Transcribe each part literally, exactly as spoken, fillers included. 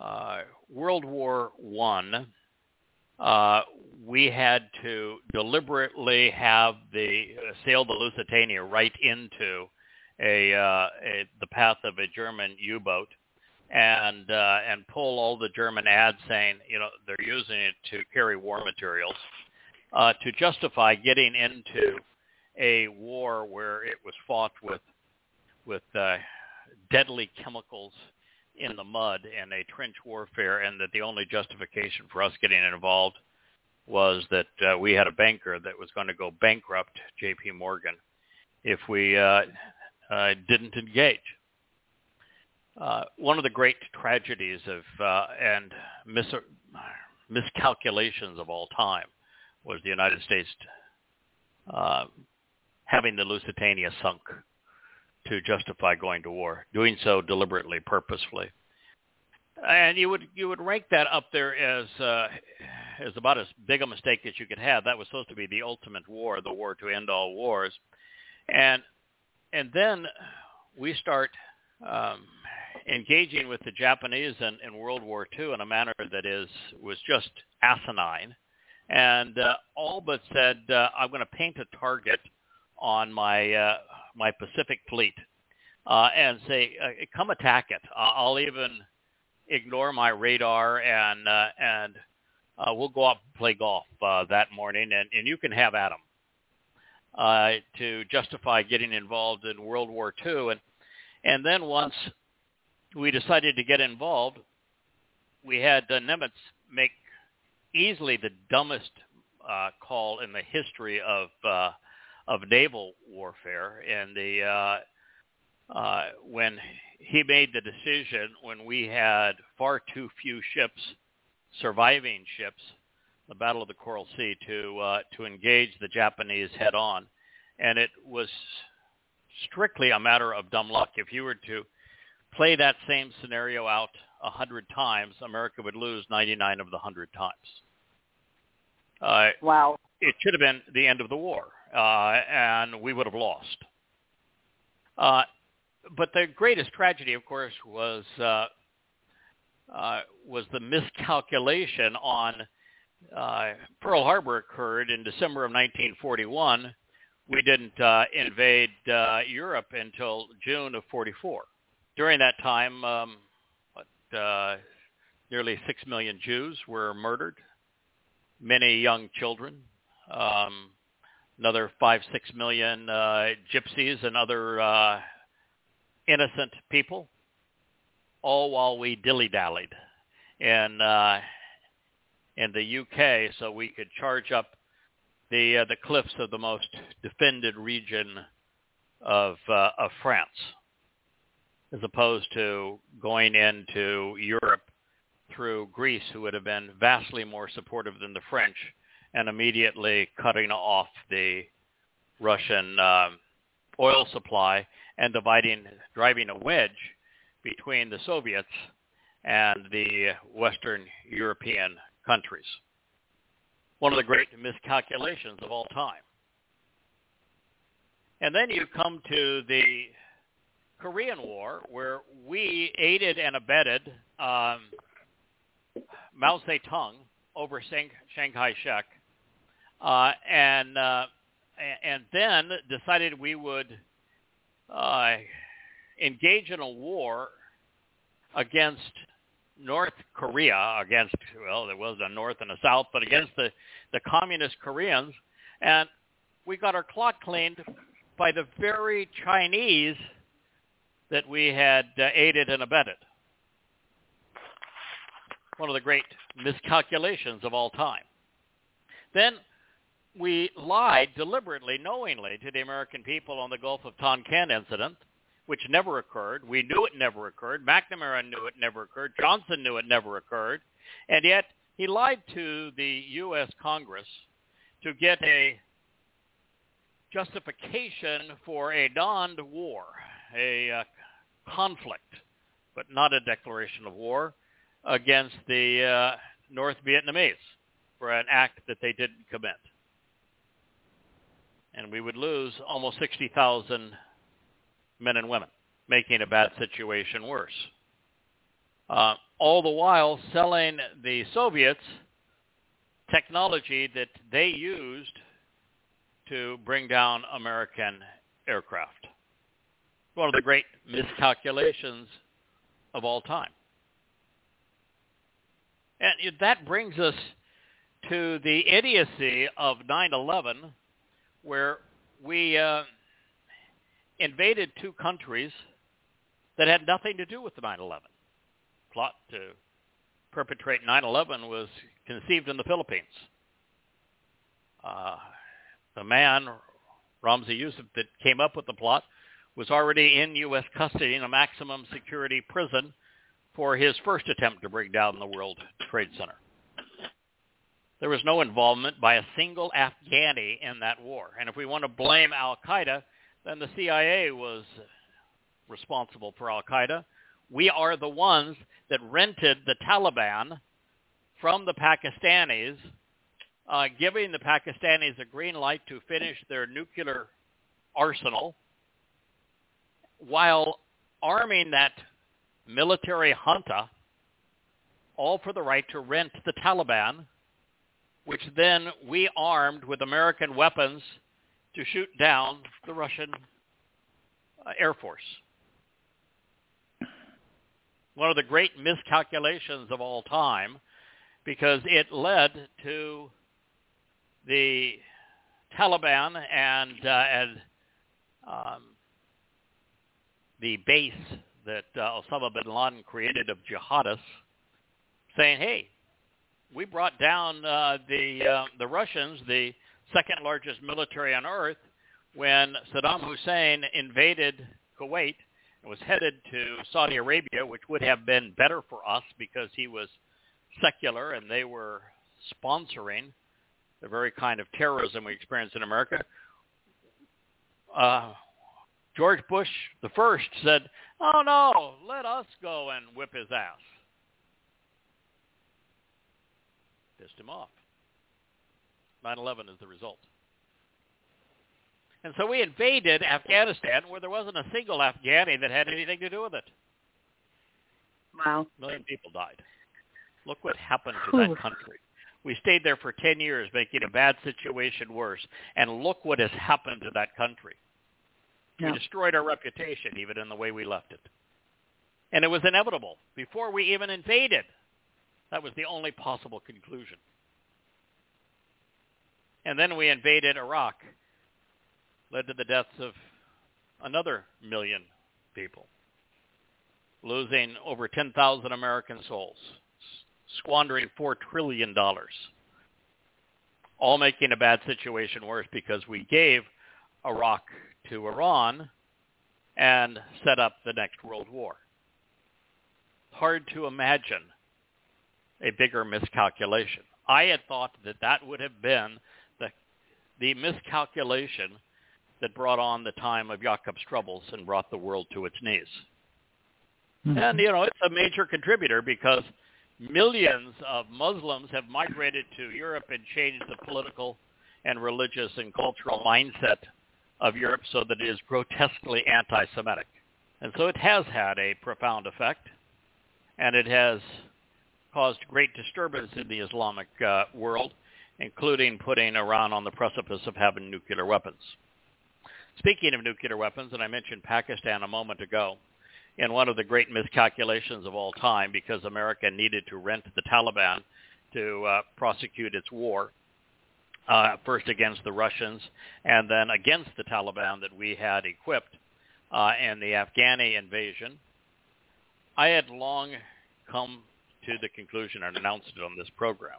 uh, World War One, uh, we had to deliberately have the uh, sail the Lusitania right into a, uh, a the path of a German U-boat, and uh, and pull all the German ads saying, you know, they're using it to carry war materials uh, to justify getting into a war where it was fought with with uh, deadly chemicals in the mud and a trench warfare, and that the only justification for us getting involved was that uh, we had a banker that was going to go bankrupt, J P Morgan, if we uh, uh, didn't engage. Uh, one of the great tragedies of uh, and mis- miscalculations of all time was the United States uh, having the Lusitania sunk to justify going to war, doing so deliberately, purposefully. And you would you would rank that up there as uh, as about as big a mistake as you could have. That was supposed to be the ultimate war, the war to end all wars, and and then we start. Um, engaging with the Japanese in, in World War Two in a manner that is was just asinine, and uh, all but said, uh, I'm going to paint a target on my uh, my Pacific Fleet uh, and say, uh, come attack it. Uh, I'll even ignore my radar, and uh, and uh, we'll go out and play golf uh, that morning, and, and you can have at 'em uh, to justify getting involved in World War Two. And And then once we decided to get involved, we had the Nimitz make easily the dumbest uh, call in the history of uh, of naval warfare. And the uh, uh, when he made the decision, when we had far too few ships, surviving ships, the Battle of the Coral Sea, to uh, to engage the Japanese head on, and it was strictly a matter of dumb luck. If you were to play that same scenario out a hundred times, America would lose ninety-nine of the hundred times. Uh, wow. It should have been the end of the war, uh, and we would have lost. Uh, but the greatest tragedy, of course, was uh, uh, was the miscalculation on uh, Pearl Harbor occurred in December of nineteen forty-one. We didn't uh, invade uh, Europe until June of forty-four. During that time, um, what, uh, nearly six million Jews were murdered, many young children. Um, another five, six million uh, gypsies and other uh, innocent people, all while we dilly-dallied in, uh, in the U K so we could charge up the uh, the cliffs of the most defended region of uh, of France, as opposed to going into Europe through Greece, who would have been vastly more supportive than the French, and immediately cutting off the Russian uh, oil supply and dividing, driving a wedge between the Soviets and the Western European countries. One of the great miscalculations of all time. And then you come to the Korean War, where we aided and abetted um, Mao Zedong over Chiang Kai-shek, uh, and uh, and then decided we would uh, engage in a war against North Korea, against, well, there was a North and a South, but against the, the communist Koreans, and we got our clock cleaned by the very Chinese that we had uh, aided and abetted. One of the great miscalculations of all time. Then we lied deliberately, knowingly, to the American people on the Gulf of Tonkin incident, which never occurred. We knew it never occurred. McNamara knew it never occurred. Johnson knew it never occurred. And yet he lied to the U S Congress to get a justification for a non war, a uh, conflict, but not a declaration of war, against the uh, North Vietnamese for an act that they didn't commit. And we would lose almost sixty thousand men and women, making a bad situation worse. Uh, all the while selling the Soviets technology that they used to bring down American aircraft. One of the great miscalculations of all time. And that brings us to the idiocy of nine eleven, where we uh, invaded two countries that had nothing to do with the nine eleven. Plot to perpetrate nine eleven was conceived in the Philippines. Uh, the man, Ramzi Yusuf, that came up with the plot was already in U S custody in a maximum security prison for his first attempt to bring down the World Trade Center. There was no involvement by a single Afghani in that war. And if we want to blame al-Qaeda, then the C I A was responsible for al-Qaeda. We are the ones that rented the Taliban from the Pakistanis, uh, giving the Pakistanis a green light to finish their nuclear arsenal, while arming that military junta, all for the right to rent the Taliban, which then we armed with American weapons to shoot down the Russian uh, Air Force. One of the great miscalculations of all time, because it led to the Taliban and, uh, and um, the base that uh, Osama bin Laden created of jihadists, saying, hey, we brought down uh, the uh, the Russians, the second largest military on earth, when Saddam Hussein invaded Kuwait and was headed to Saudi Arabia, which would have been better for us because he was secular and they were sponsoring the very kind of terrorism we experience in America. Uh, George Bush the first said, oh, no, let us go and whip his ass. Pissed him off. nine eleven is the result. And so we invaded Afghanistan where there wasn't a single Afghani that had anything to do with it. Wow. A million people died. Look what happened to that country. We stayed there for ten years, making a bad situation worse. And look what has happened to that country. We destroyed our reputation even in the way we left it. And it was inevitable. Before we even invaded, that was the only possible conclusion. And then we invaded Iraq led to the deaths of another million people, losing over ten thousand American souls, squandering four trillion dollars, all making a bad situation worse because we gave Iraq to Iran and set up the next world war. Hard to imagine a bigger miscalculation. I had thought that that would have been the, the miscalculation that brought on the time of Jacob's troubles and brought the world to its knees. Mm-hmm. And, you know, it's a major contributor because millions of Muslims have migrated to Europe and changed the political and religious and cultural mindset of Europe so that it is grotesquely anti-Semitic. And so it has had a profound effect. And it has caused great disturbance in the Islamic uh, world, including putting Iran on the precipice of having nuclear weapons. Speaking of nuclear weapons, and I mentioned Pakistan a moment ago, in one of the great miscalculations of all time, because America needed to rent the Taliban to uh, prosecute its war, uh, first against the Russians and then against the Taliban that we had equipped uh, in the Afghani invasion. I had long come to the conclusion and announced it on this program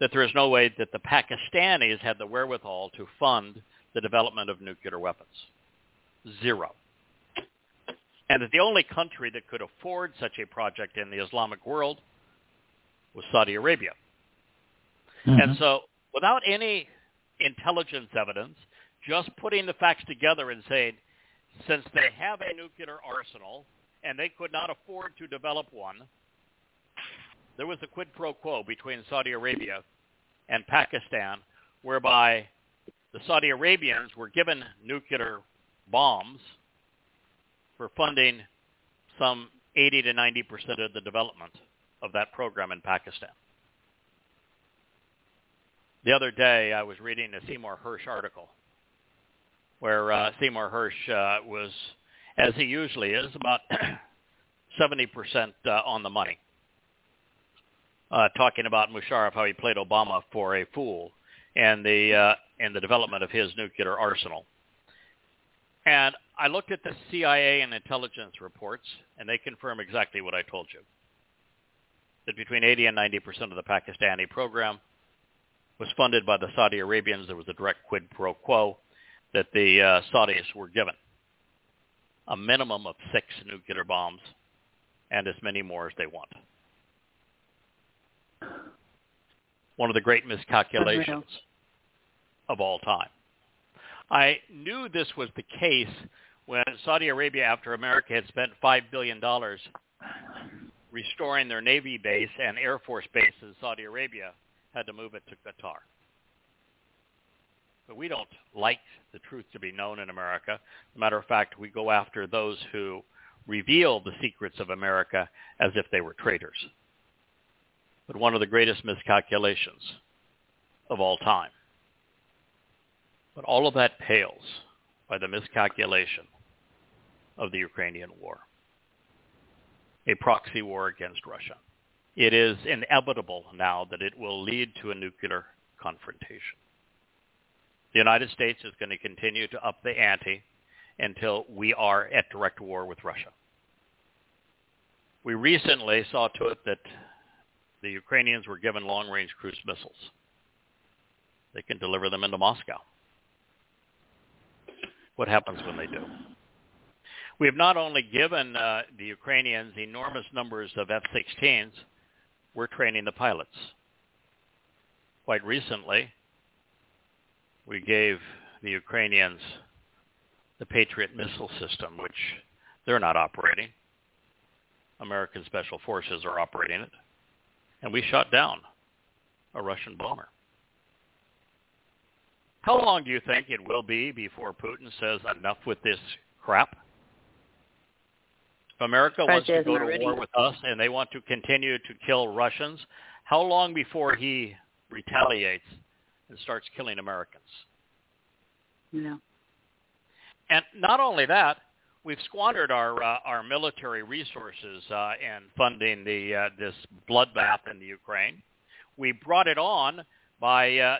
that there is no way that the Pakistanis had the wherewithal to fund the development of nuclear weapons. Zero. And that the only country that could afford such a project in the Islamic world was Saudi Arabia. Mm-hmm. And so without any intelligence evidence, just putting the facts together and saying, since they have a nuclear arsenal, and they could not afford to develop one, there was a quid pro quo between Saudi Arabia and Pakistan, whereby the Saudi Arabians were given nuclear bombs for funding some eighty to ninety percent of the development of that program in Pakistan. The other day, I was reading a Seymour Hersh article where uh, Seymour Hersh uh, was, as he usually is, about seventy percent uh, on the money, uh, talking about Musharraf, how he played Obama for a fool and the uh, and the development of his nuclear arsenal. And I looked at the C I A and intelligence reports, and they confirm exactly what I told you, that between eighty and ninety percent of the Pakistani program was funded by the Saudi Arabians. There was a direct quid pro quo that the uh, Saudis were given. A minimum of six nuclear bombs, and as many more as they want. One of the great miscalculations of all time. I knew this was the case when Saudi Arabia, after America had spent five billion dollars restoring their Navy base and Air Force base in Saudi Arabia, had to move it to Qatar. But we don't like the truth to be known in America. As a matter of fact, we go after those who reveal the secrets of America as if they were traitors. But one of the greatest miscalculations of all time. But all of that pales by the miscalculation of the Ukrainian war, a proxy war against Russia. It is inevitable now that it will lead to a nuclear confrontation. The United States is going to continue to up the ante until we are at direct war with Russia. We recently saw to it that the Ukrainians were given long-range cruise missiles. They can deliver them into Moscow. What happens when they do? We have not only given uh, the Ukrainians enormous numbers of F sixteens, we're training the pilots. Quite recently, we gave the Ukrainians the Patriot missile system, which they're not operating. American Special Forces are operating it. And we shot down a Russian bomber. How long do you think it will be before Putin says enough with this crap? If America wants to go to war with us and they want to continue to kill Russians, how long before he retaliates and starts killing Americans? Yeah. And not only that, we've squandered our uh, our military resources uh, in funding the uh, this bloodbath in the Ukraine. We brought it on by uh,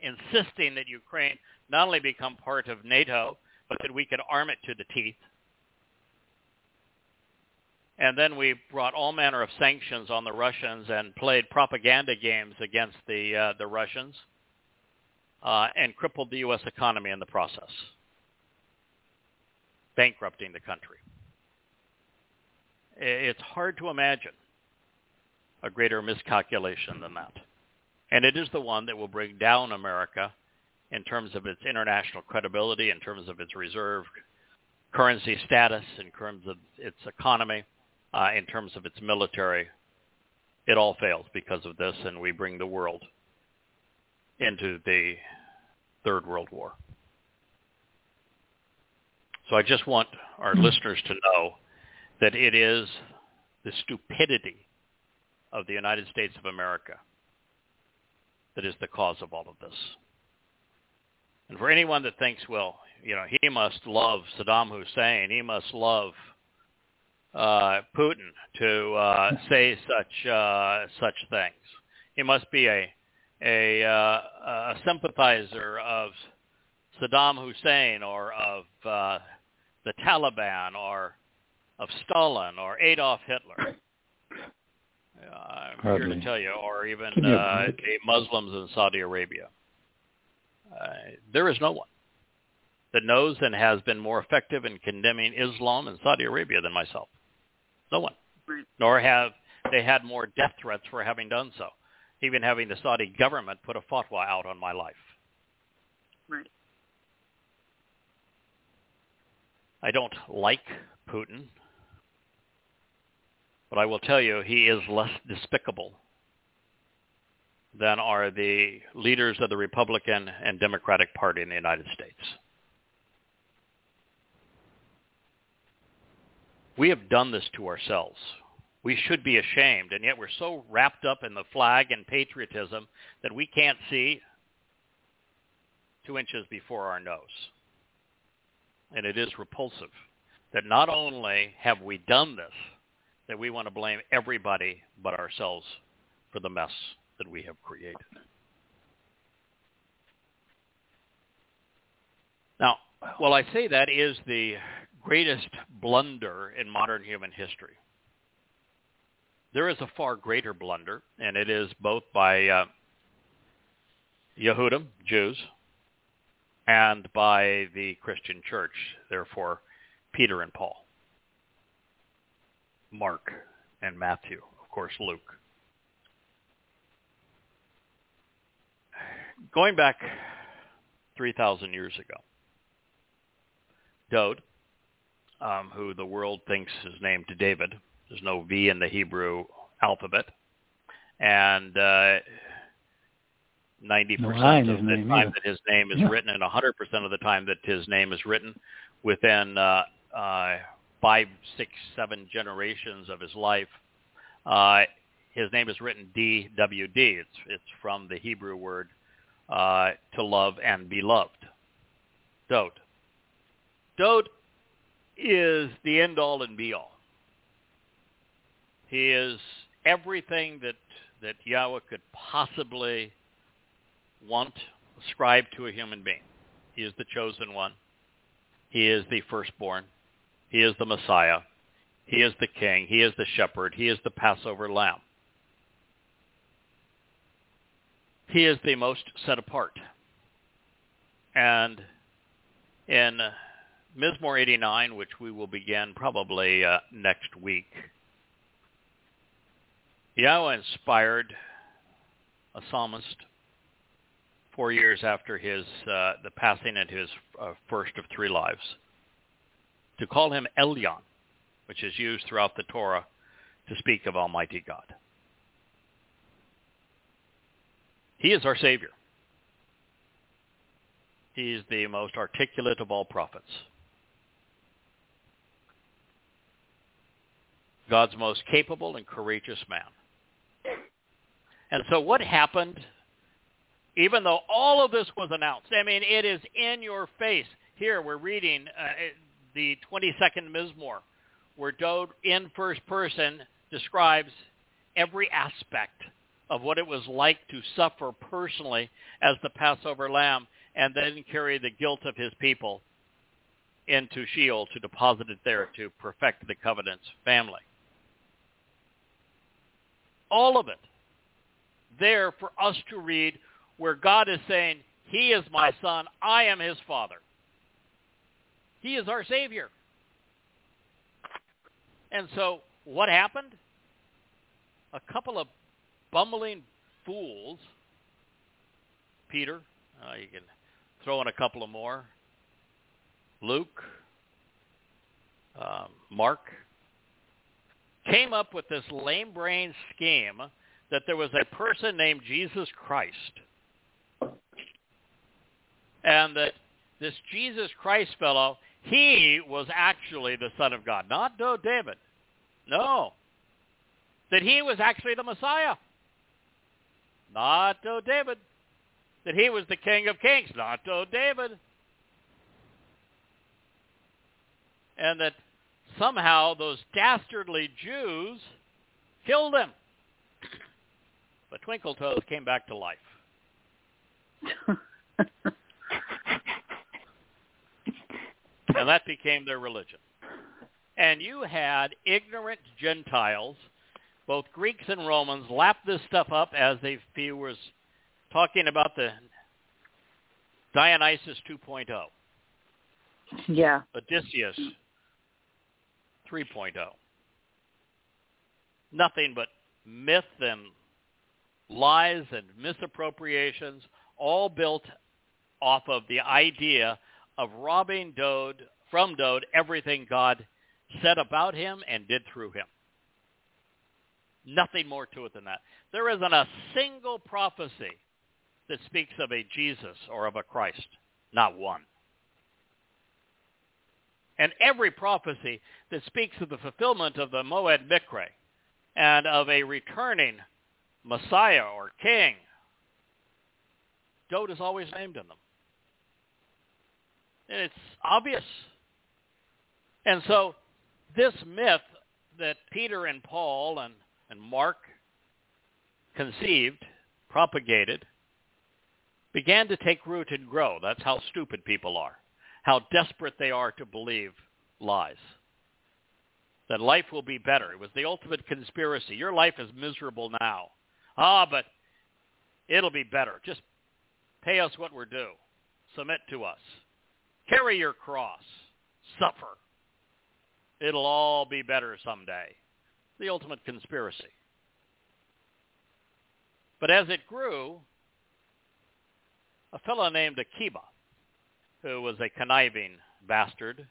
insisting that Ukraine not only become part of NATO, but that we could arm it to the teeth. And then we brought all manner of sanctions on the Russians and played propaganda games against the uh, the Russians uh, and crippled the U S economy in the process, bankrupting the country. It's hard to imagine a greater miscalculation than that. And it is the one that will bring down America in terms of its international credibility, in terms of its reserve currency status, in terms of its economy, uh, in terms of its military. It all fails because of this, and we bring the world into the Third World War. So I just want our listeners to know that it is the stupidity of the United States of America that is the cause of all of this. And for anyone that thinks, well, you know, he must love Saddam Hussein, he must love uh, Putin to uh, say such uh, such things. He must be a a, uh, a sympathizer of Saddam Hussein or of uh, the Taliban or of Stalin or Adolf Hitler. Uh, I'm Hardly. here to tell you, or even uh, the Muslims in Saudi Arabia. Uh, there is no one that knows and has been more effective in condemning Islam in Saudi Arabia than myself. No one. Nor have they had more death threats for having done so, even having the Saudi government put a fatwa out on my life. Right. I don't like Putin, but I will tell you he is less despicable than are the leaders of the Republican and Democratic Party in the United States. We have done this to ourselves. We should be ashamed, and yet we're so wrapped up in the flag and patriotism that we can't see two inches before our nose. And it is repulsive that not only have we done this, that we want to blame everybody but ourselves for the mess that we have created. Now, while I say that is the greatest blunder in modern human history, there is a far greater blunder, and it is both by uh, Yehudim, Jews, and by the Christian church, therefore Peter and Paul, Mark and Matthew, of course Luke. Going back three thousand years ago, Dowd, um, who the world thinks is named David, there's no V in the Hebrew alphabet, and uh, ninety percent no of the time either. that his name is yeah. written, and one hundred percent of the time that his name is written, within uh, uh, five, six, seven generations of his life, uh, his name is written D W D. It's, it's from the Hebrew word Uh, to love and be loved. Dowd. Dowd is the end-all and be-all. He is everything that, that Yahowah could possibly want, ascribe to a human being. He is the chosen one. He is the firstborn. He is the Messiah. He is the king. He is the shepherd. He is the Passover lamb. He is the most set apart. And in Mizmowr eighty-nine, which we will begin probably uh, next week, Yahowah inspired a psalmist four years after his uh, the passing of his uh, first of three lives to call him Elyon, which is used throughout the Torah to speak of Almighty God. He is our Savior. He is the most articulate of all prophets. God's most capable and courageous man. And so what happened, even though all of this was announced, I mean, it is in your face. Here we're reading uh, the twenty-second Mizmor, where Dowd in first person describes every aspect of what it was like to suffer personally as the Passover lamb and then carry the guilt of his people into Sheol to deposit it there to perfect the covenant's family. All of it there for us to read, where God is saying, he is my son, I am his father. He is our Savior. And so what happened? A couple of bumbling fools, Peter, uh, you can throw in a couple of more, Luke, um, Mark, came up with this lame-brained scheme that there was a person named Jesus Christ, and that this Jesus Christ fellow, he was actually the Son of God, not no David, no, that he was actually the Messiah, not no David, that he was the King of Kings, not no David, and that somehow those dastardly Jews killed him. But Twinkle Toes came back to life. And that became their religion. And you had ignorant Gentiles, both Greeks and Romans, lap this stuff up as if he was talking about the Dionysus two point oh. Yeah. Odysseus three point oh. Nothing but myth and lies and misappropriations, all built off of the idea of robbing Dowd, from Dowd everything God said about him and did through him. Nothing more to it than that. There isn't a single prophecy that speaks of a Jesus or of a Christ. Not one. And every prophecy that speaks of the fulfillment of the Moed Mikra and of a returning Messiah or King, Dowd is always named in them. And it's obvious. And so this myth that Peter and Paul and, and Mark conceived, propagated, began to take root and grow. That's how stupid people are, how desperate they are to believe lies, that life will be better. It was the ultimate conspiracy. Your life is miserable now. Ah, but it'll be better. Just pay us what we're due. Submit to us. Carry your cross. Suffer. It'll all be better someday. The ultimate conspiracy. But as it grew, a fellow named Akiva, who was a conniving bastard,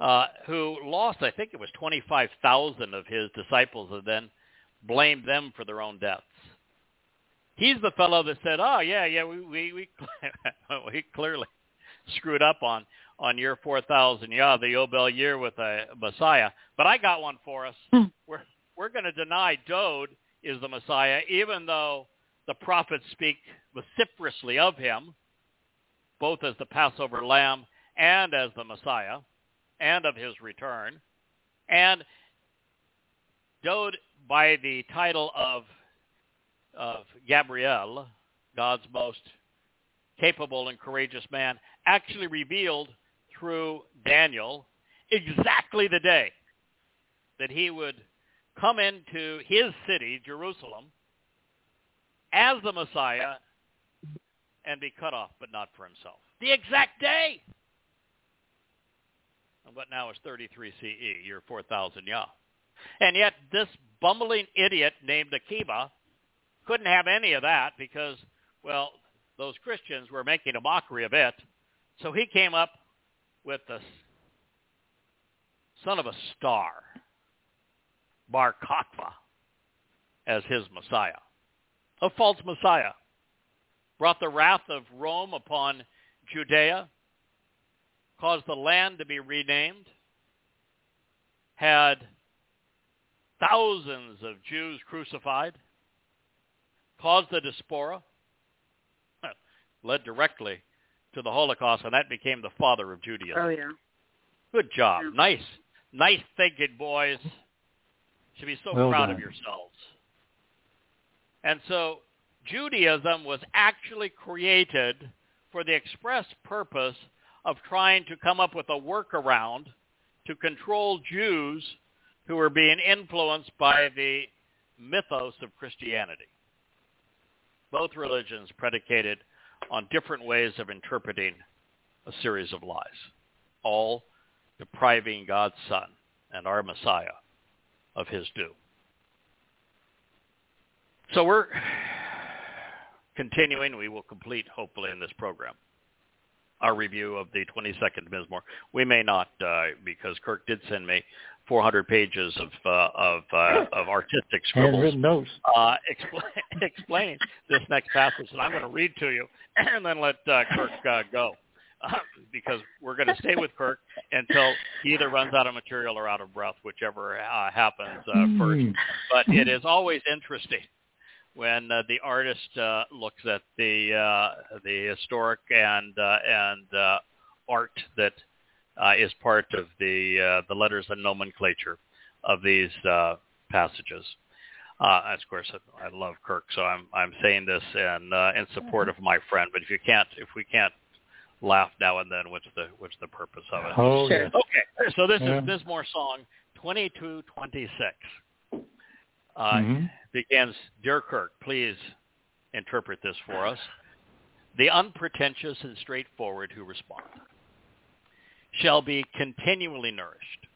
uh, who lost, I think it was twenty-five thousand of his disciples and then blamed them for their own deaths. He's the fellow that said, oh, yeah, yeah, we we, we, we clearly screwed up on, on year four thousand, yeah, the Yobel year with a Messiah. But I got one for us. Hmm. We're, we're going to deny Dowd is the Messiah, even though the prophets speak vociferously of him, both as the Passover lamb and as the Messiah, and of his return. And Dowd, by the title of of Gabriel, God's most capable and courageous man, actually revealed through Daniel exactly the day that he would come into his city, Jerusalem, as the Messiah and be cut off, but not for himself. The exact day! And what now is thirty-three C E, year four thousand, yeah. And yet this bumbling idiot named Akiva couldn't have any of that because, well, those Christians were making a mockery of it. So he came up with the son of a star, Bar Kokhba, as his Messiah. A false Messiah. Brought the wrath of Rome upon Judea. Caused the land to be renamed. Had thousands of Jews crucified. Caused the diaspora. Led directly to the Holocaust, and that became the father of Judaism. Oh, yeah. Good job. Yeah. Nice. Nice thinking, boys. You should be so well proud done. of yourselves. And so Judaism was actually created for the express purpose of trying to come up with a workaround to control Jews who were being influenced by the mythos of Christianity. Both religions predicated on different ways of interpreting a series of lies, all depriving God's Son and our Messiah of his due. So we're continuing. We will complete, hopefully, in this program, our review of the twenty-second Mizmor. We may not, uh, because Kirk did send me four hundred pages of uh, of, uh, of artistic scribbles notes. Uh, expl- explaining this next passage that I'm going to read to you, and then let uh, Kirk uh, go, uh, because we're going to stay with Kirk until he either runs out of material or out of breath, whichever uh, happens uh, first. But it is always interesting when uh, the artist uh, looks at the uh, the historic and uh, and uh, art that uh, is part of the uh, the letters and nomenclature of these uh, passages. Uh, of course, I, I love Kirk, so I'm I'm saying this in uh, in support of my friend. But if you can't, if we can't laugh now and then, what's the what's the purpose of it? Oh, sure. Okay. So this yeah. is Mizmor song twenty-two twenty-six. Uh, mm-hmm. Begins, dear Kirk, please interpret this for us. The unpretentious and straightforward who respond shall be continually nourished,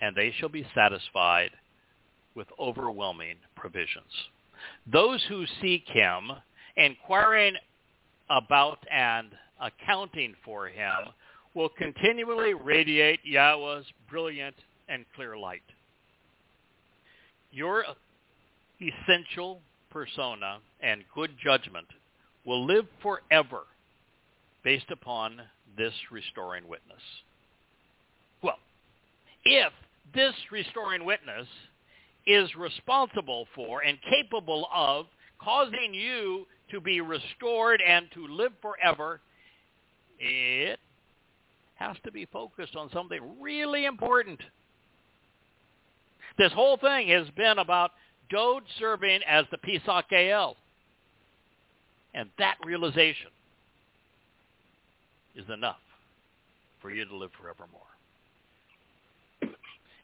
and they shall be satisfied with overwhelming provisions. Those who seek him, inquiring about and accounting for him, will continually radiate Yahowah's brilliant and clear light. Your essential persona and good judgment will live forever based upon this restoring witness. Well, if this restoring witness is responsible for and capable of causing you to be restored and to live forever, it has to be focused on something really important. This whole thing has been about Dowd serving as the Pesach al. And that realization is enough for you to live forevermore.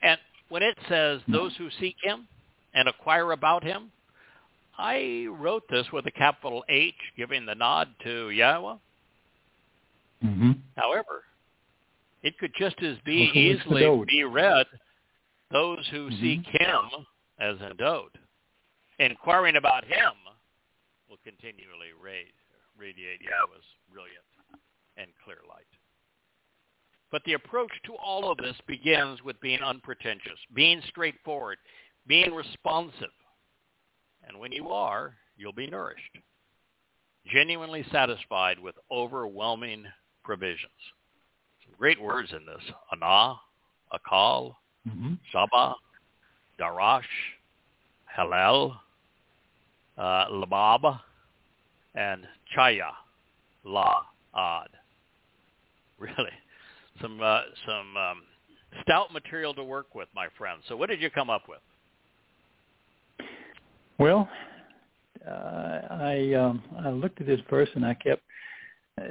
And when it says those who seek him and acquire about him, I wrote this with a capital H, giving the nod to Yahowah. Mm-hmm. However, it could just as be easily be read, those who mm-hmm. seek him, as in Dowd, inquiring about him, will continually radi- radiate Yahowah's brilliant and clear light. But the approach to all of this begins with being unpretentious, being straightforward, being responsive. And when you are, you'll be nourished, genuinely satisfied with overwhelming provisions. Some great words in this. Anah, Akal, Mm-hmm. Chawah, Darash, Halal, uh, Labab, and Chaya, La, Ad. Really, some uh, some um, stout material to work with, my friend. So what did you come up with? Well, uh, I um, I looked at this verse and I kept,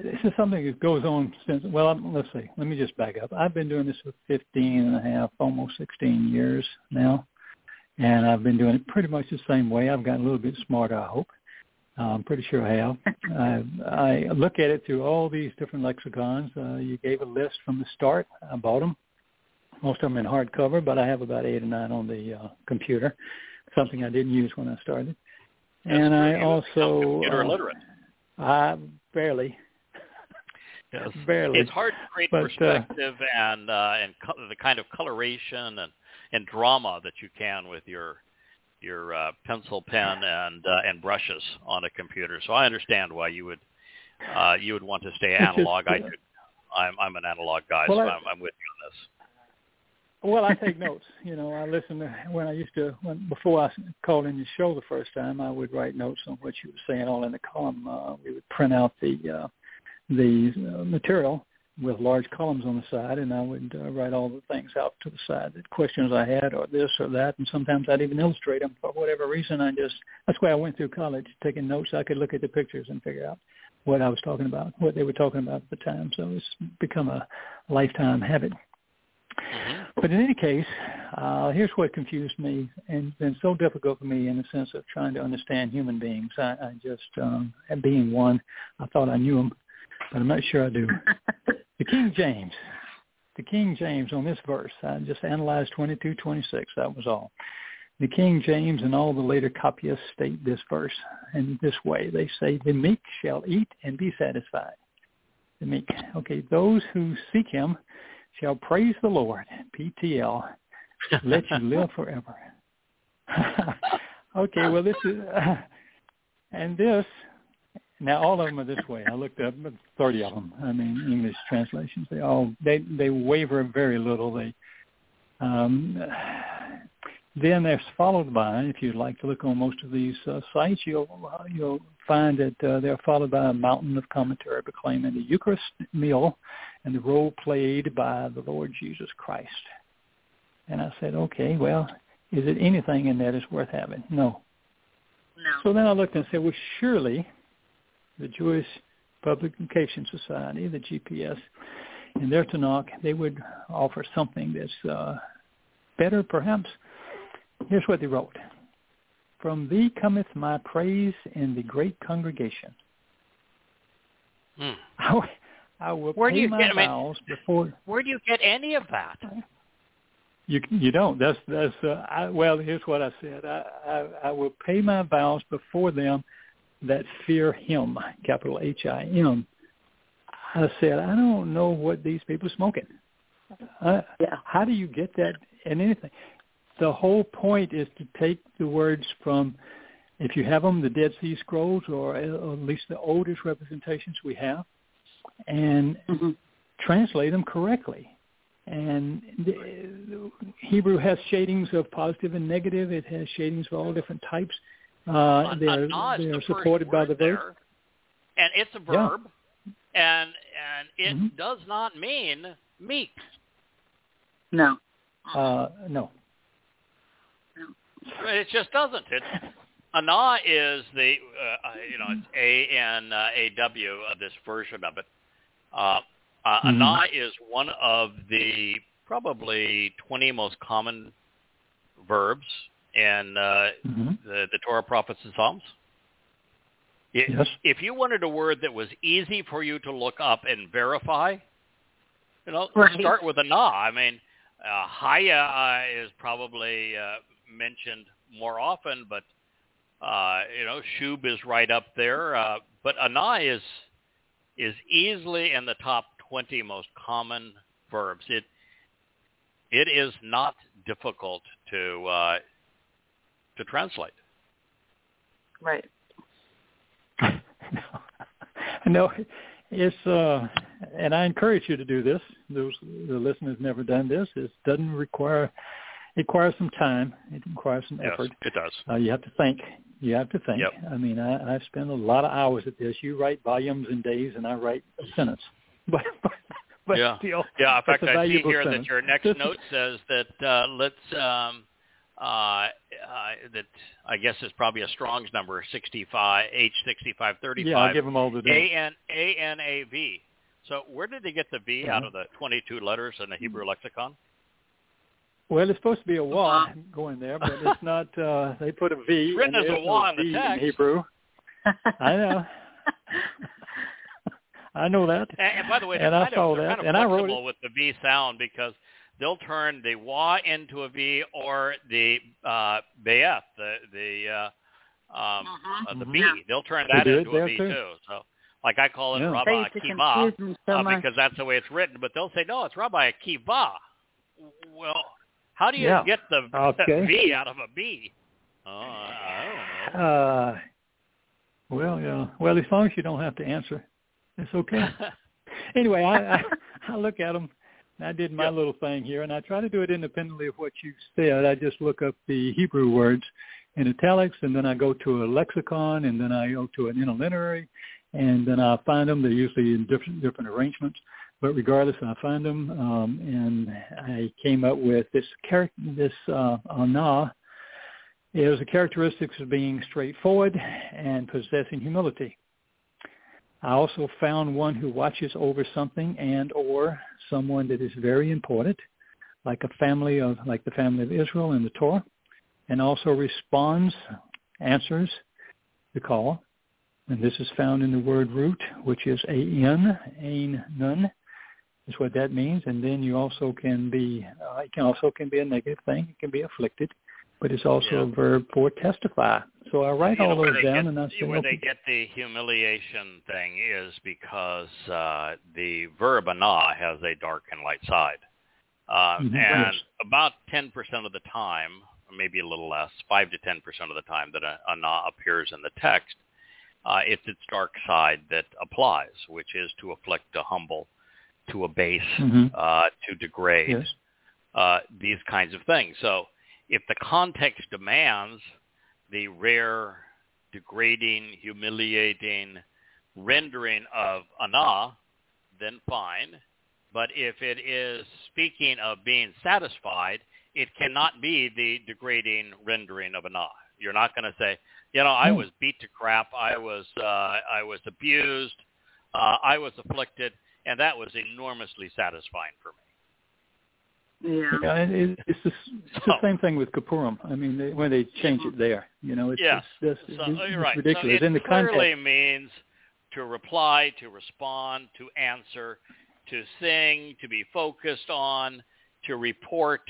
this is something that goes on since, well, I'm, let's see. Let me just back up. I've been doing this for fifteen and a half, almost sixteen years now, and I've been doing it pretty much the same way. I've gotten a little bit smarter, I hope. Uh, I'm pretty sure I have. I, I look at it through all these different lexicons. Uh, you gave a list from the start. I bought them. Most of them in hardcover, but I have about eight or nine on the uh, computer, something I didn't use when I started. That's and I also... Computer illiterate. Uh, I barely... Yes. Barely. It's hard to create but, perspective uh, and uh, and co- the kind of coloration and, and drama that you can with your your uh, pencil, pen, and uh, and brushes on a computer. So I understand why you would uh, you would want to stay analog. Just, I do. I'm I'm an analog guy, well, so I, I'm, I'm with you on this. Well, I take notes. You know, I listen to when I used to when, before I called in the show the first time. I would write notes on what you were saying all in the column. Uh, we would print out the. Uh, the uh, material, with large columns on the side, and I would uh, write all the things out to the side, the questions I had or this or that, and sometimes I'd even illustrate them for whatever reason. I just That's why I went through college, taking notes. I could look at the pictures and figure out what I was talking about, what they were talking about at the time. So it's become a lifetime habit. But in any case, uh, here's what confused me and been so difficult for me in the sense of trying to understand human beings. I, I just, um, being one, I thought I knew them, but I'm not sure I do. The King James, the King James on this verse, I just analyzed twenty-two twenty-six, that was all. The King James and all the later copyists state this verse in this way. They say, the meek shall eat and be satisfied. The meek. Okay, those who seek him shall praise the Lord, P T L, let you live forever. Okay, well, this is, uh, and this, now all of them are this way. I looked up thirty of them, I mean, English translations. They all, they, they waver very little. They, um, then they're followed by, if you'd like to look on most of these uh, sites, you'll uh, you'll find that uh, they're followed by a mountain of commentary proclaiming the Eucharist meal and the role played by the Lord Jesus Christ. And I said, okay, well, is it anything in that is worth having? No. No. So then I looked and said, well, surely the Jewish Publication Society, the G P S, in their Tanakh, they would offer something that's uh, better, perhaps. Here's what they wrote. From thee cometh my praise in the great congregation. Mm. I, I will where pay do you my get, vows I mean, before... Where do you get any of that? You you don't. That's that's. Uh, I, well, here's what I said. I, I, I will pay my vows before them that fear him, capital H I M. I said, I don't know what these people are smoking. Uh, yeah. How do you get that in anything? The whole point is to take the words from, if you have them, the Dead Sea Scrolls, or at least the oldest representations we have, and mm-hmm. translate them correctly. And the, the Hebrew has shadings of positive and negative. It has shadings of all different types. Uh, they are, they are supported by the verb. And it's a verb, yeah. and and it mm-hmm. does not mean meek. No. Uh, no. It just doesn't. It, Anah is the, uh, you know, it's A N A W of this version of it. Uh, uh, Anah mm-hmm. is one of the probably twenty most common verbs in uh, mm-hmm. the, the Torah, Prophets, and Psalms. It, yes. If you wanted a word that was easy for you to look up and verify, you know, right. start with Anah. I mean, uh, Chaya uh, is probably... Uh, mentioned more often, but uh, you know, Shub is right up there. Uh, but Anah is is easily in the top twenty most common verbs. It it is not difficult to uh, to translate. Right. No, it's uh, and I encourage you to do this. Those the listeners never done this. It doesn't require. It requires some time. It requires some yes, effort. It does. Uh, you have to think. You have to think. Yep. I mean, I, I spend a lot of hours at this. You write volumes and days, and I write a sentence. But, but, but yeah. still, yeah. In fact, I see here sentence. that your next note says that uh, let's um, uh, uh, that I guess is probably a Strong's number sixty-five H sixty-five thirty-five. Yeah, I give them all the A N A N A V. So where did they get the V yeah. out of the twenty-two letters in the Hebrew lexicon? Well, it's supposed to be a wah going there, but it's not. Uh, they put a V. It's written as a wah in the text. In Hebrew. I know. I know that. And, and by the way, and I saw of, that. Kind of and I wrote it with the V sound because they'll turn the wah into a V or the uh, bf, the the uh, um, uh-huh. uh, the B. They'll turn that they into a V too. too. So, like I call it yeah. Rabba Akiva so uh, because that's the way it's written. But they'll say, no, it's Rabbi Akiva. Well. How do you yeah. get the, okay. the V out of a B? Oh, I don't know. Uh, well, yeah. Well, as long as you don't have to answer, it's okay. Anyway, I, I, I look at them. And I did my yep. little thing here, and I try to do it independently of what you said. I just look up the Hebrew words in italics, and then I go to a lexicon, and then I go to an interlineary, and then I find them. They're usually in different different arrangements. But regardless, I found them, um, and I came up with this char- this uh, anah. It was the characteristics of being straightforward and possessing humility. I also found one who watches over something and or someone that is very important, like a family of like the family of Israel in the Torah, and also responds, answers the call. And this is found in the word root, which is ain, ain nun, is what that means. And then you also can be, uh, it can also can be a negative thing. It can be afflicted, but it's also yeah. a verb for testify. So I write you all know, those down, get, and I say where they get the humiliation thing is because uh, the verb anah has a dark and light side, uh, mm-hmm. and yes. about ten percent of the time, maybe a little less, five to ten percent of the time that anah appears in the text, uh, it's its dark side that applies, which is to afflict, to humble, to abase, mm-hmm. uh, to degrade, yes. uh, these kinds of things. So if the context demands the rare, degrading, humiliating rendering of anah, then fine. But if it is speaking of being satisfied, it cannot be the degrading rendering of anah. You're not going to say, you know, I was beat to crap, I was, uh, I was abused, uh, I was afflicted, and that was enormously satisfying for me. Yeah, yeah it, it's, the, it's the same thing with Kippurim. I mean, they, when they change it there, you know, it's, yeah. it's, it's, so, it's, it's right. ridiculous. So it in the clearly context. means to reply, to respond, to answer, to sing, to be focused on, to report.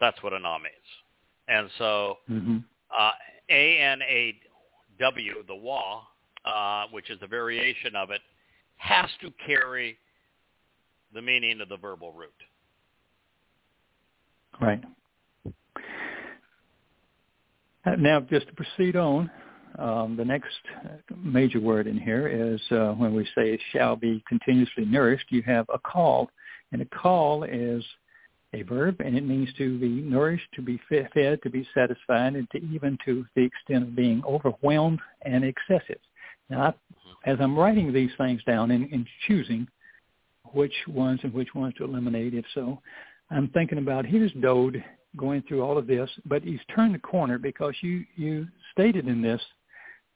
That's what anah means. And so mm-hmm. uh, A N A W, the Wah, uh, which is a variation of it, has to carry the meaning of the verbal root. Right. Now, just to proceed on, um, the next major word in here is uh, when we say it shall be continuously nourished, you have a call. And a call is a verb, and it means to be nourished, to be fed, to be satisfied, and to even to the extent of being overwhelmed and excessive. Now, I, as I'm writing these things down and, and choosing which ones and which ones to eliminate, if so, I'm thinking about here's Dowd going through all of this, but he's turned the corner because you, you stated in this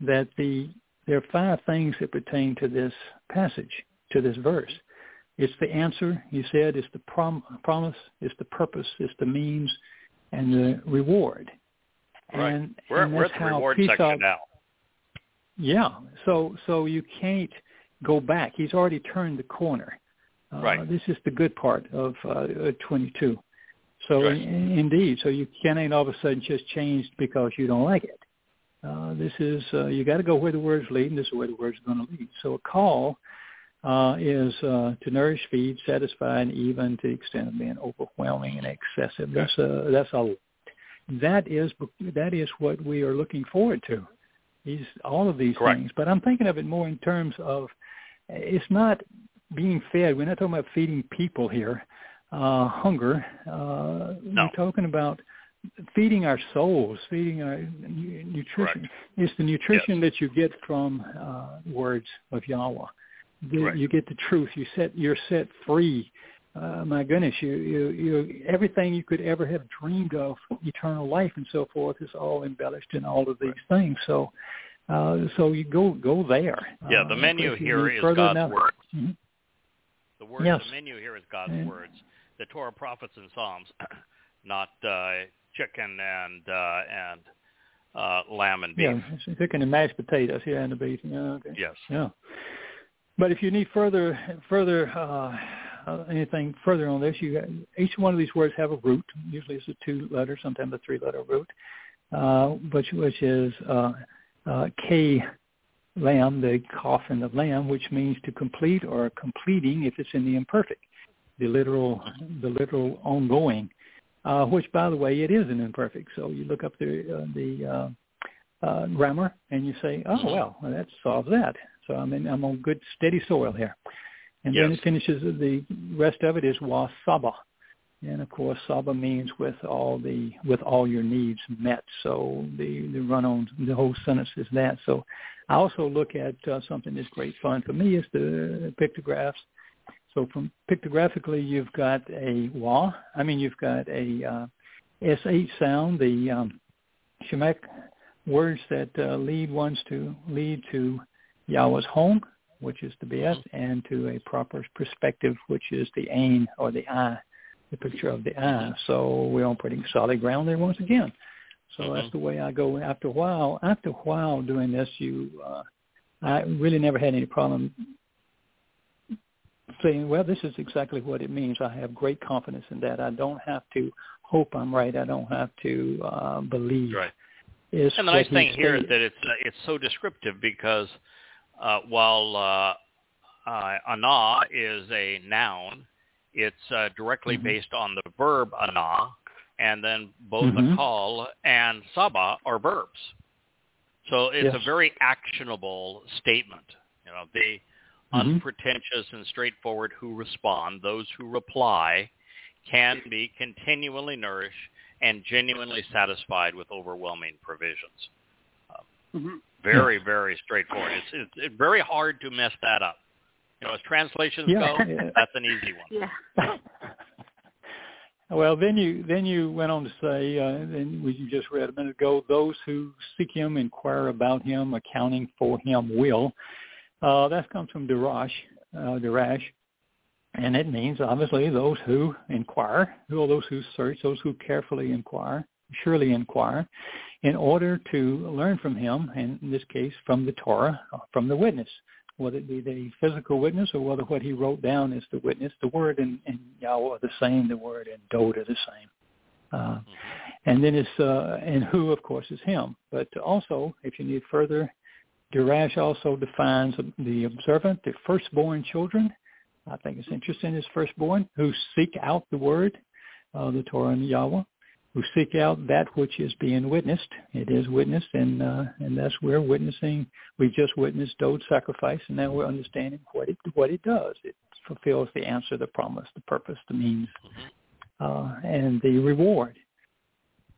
that the there are five things that pertain to this passage, to this verse. It's the answer, you said, it's the prom- promise, it's the purpose, it's the means, and the reward. Right. And, we're and we're at the reward Pesach, section now. Yeah. So so you can't go back. He's already turned the corner. Uh, right. This is the good part of uh, twenty-two. So right. in, indeed, so you can't all of a sudden just change because you don't like it. Uh, this is, uh, you got to go where the word's leading. This is where the word's going to lead. So a call uh, is uh, to nourish, feed, satisfy, and even to the extent of being overwhelming and excessive. That's a, that's a, that is, that is what we are looking forward to, these, all of these Correct. things. But I'm thinking of it more in terms of, it's not being fed. We're not talking about feeding people here, uh, hunger. Uh, no. We're talking about feeding our souls, feeding our nu- nutrition. Correct. It's the nutrition yes. that you get from uh, words of Yahowah. You, right. you get the truth. You set, you're set free. Uh, my goodness, you, you, you, everything you could ever have dreamed of, eternal life and so forth, is all embellished in all of these right. things. So, uh, so you go go there. Yeah, the menu uh, here is God's enough, word. Mm-hmm. The words, yes. the menu here is God's yeah. words. The Torah, prophets, and Psalms, not uh, chicken and uh, and uh, lamb and beef. Yeah, chicken and mashed potatoes. Yeah, and the beef. Yeah, okay. Yes. Yeah. But if you need further further uh, anything further on this, you each one of these words have a root. Usually, it's a two-letter, sometimes a three-letter root, uh, which which is uh, uh, K. Lamb, the coffin of lamb, which means to complete or completing if it's in the imperfect, the literal, the literal ongoing, uh, which, by the way, it is an imperfect. So you look up the uh, the uh, uh, grammar and you say, oh well, that solves that. So I mean, I'm on good steady soil here. And yes. then it finishes. The rest of it is wasaba, and of course, saba means with all the with all your needs met. So the the run on the whole sentence is that. So I also look at uh, something that's great fun for me is the pictographs. So from pictographically, you've got a wah. I mean, you've got a uh, S H sound, the um, Shemek words that uh, lead ones to lead to Yahweh's home, which is the Beit, and to a proper perspective, which is the Ain, or the eye, the picture of the eye. So we're on pretty solid ground there once again. So mm-hmm. that's the way I go. After a while, after a while doing this, you, uh, I really never had any problem saying, well, this is exactly what it means. I have great confidence in that. I don't have to hope I'm right. I don't have to uh, believe. Right. It's and the nice thing here is that it's uh, it's so descriptive because uh, while uh, uh, ana is a noun, it's uh, directly mm-hmm. based on the verb ana. And then both mm-hmm. akal and saba are verbs. So it's yes. a very actionable statement. You know, the mm-hmm. unpretentious and straightforward who respond, those who reply, can be continually nourished and genuinely satisfied with overwhelming provisions. Uh, mm-hmm. Very, yeah. very straightforward. It's, it's, it's very hard to mess that up. You know, as translations yeah. go, yeah. that's an easy one. Yeah. Well, then you then you went on to say, uh, and you just read a minute ago, those who seek him, inquire about him, accounting for him will. Uh, that comes from Darash, uh, Darash, and it means obviously those who inquire, who are those who search, those who carefully inquire, surely inquire, in order to learn from him, and in this case from the Torah, from the witness. Whether it be the physical witness or whether what he wrote down is the witness, the word and, and Yahweh are the same, the word and Dod are the same. Uh, and then it's, uh, and who, of course, is him. But also, if you need further, Darash also defines the observant, the firstborn children. I think it's interesting, his firstborn, who seek out the word, uh, the Torah and Yahweh, who seek out that which is being witnessed. It is witnessed, and uh, and that's where witnessing. We just witnessed Dod's sacrifice, and now we're understanding what it what it does. It fulfills the answer, the promise, the purpose, the means, uh, and the reward.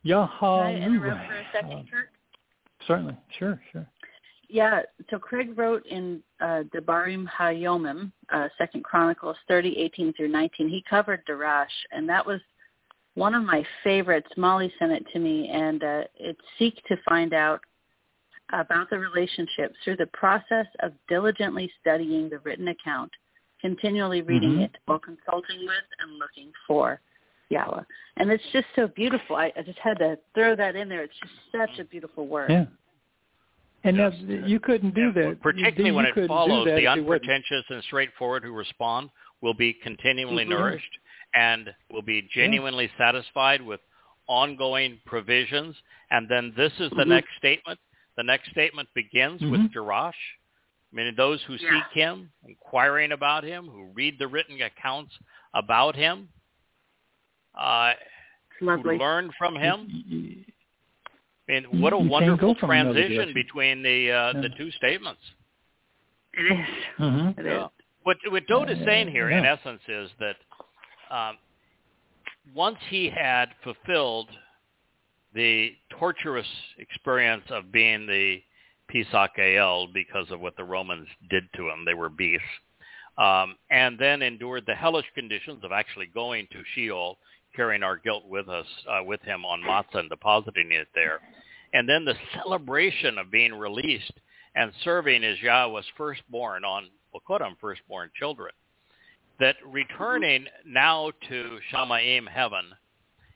Yahowah. Can I interrupt for a second, uh, Kirk? Certainly, sure, sure. Yeah. So Craig wrote in uh, Debarim Hayomim, uh, Second Chronicles thirty eighteen through nineteen. He covered Darash, and that was one of my favorites. Molly sent it to me, and uh, it's seek to find out about the relationship through the process of diligently studying the written account, continually reading mm-hmm. it while consulting with and looking for Yahweh. And it's just so beautiful. I, I just had to throw that in there. It's just such a beautiful word. Yeah. And yes. now, you couldn't do yeah. that. Particularly you, when you it follows, the unpretentious and straightforward who respond will be continually mm-hmm. nourished and will be genuinely yeah. satisfied with ongoing provisions. And then this is the mm-hmm. next statement. The next statement begins mm-hmm. with Darash, meaning those who yeah. seek him, inquiring about him, who read the written accounts about him, uh, who learn from him. And what a you wonderful transition between the uh, yeah. the two statements. It is. Mm-hmm. It is. Uh, what what Dode is saying here, yeah. in essence, is that Um, once he had fulfilled the torturous experience of being the Pesach al because of what the Romans did to him, they were beasts, um, and then endured the hellish conditions of actually going to Sheol, carrying our guilt with us, uh, with him on Matzah and depositing it there, and then the celebration of being released and serving as Yahweh's firstborn on, we'll call them firstborn children. That returning now to Shamayim heaven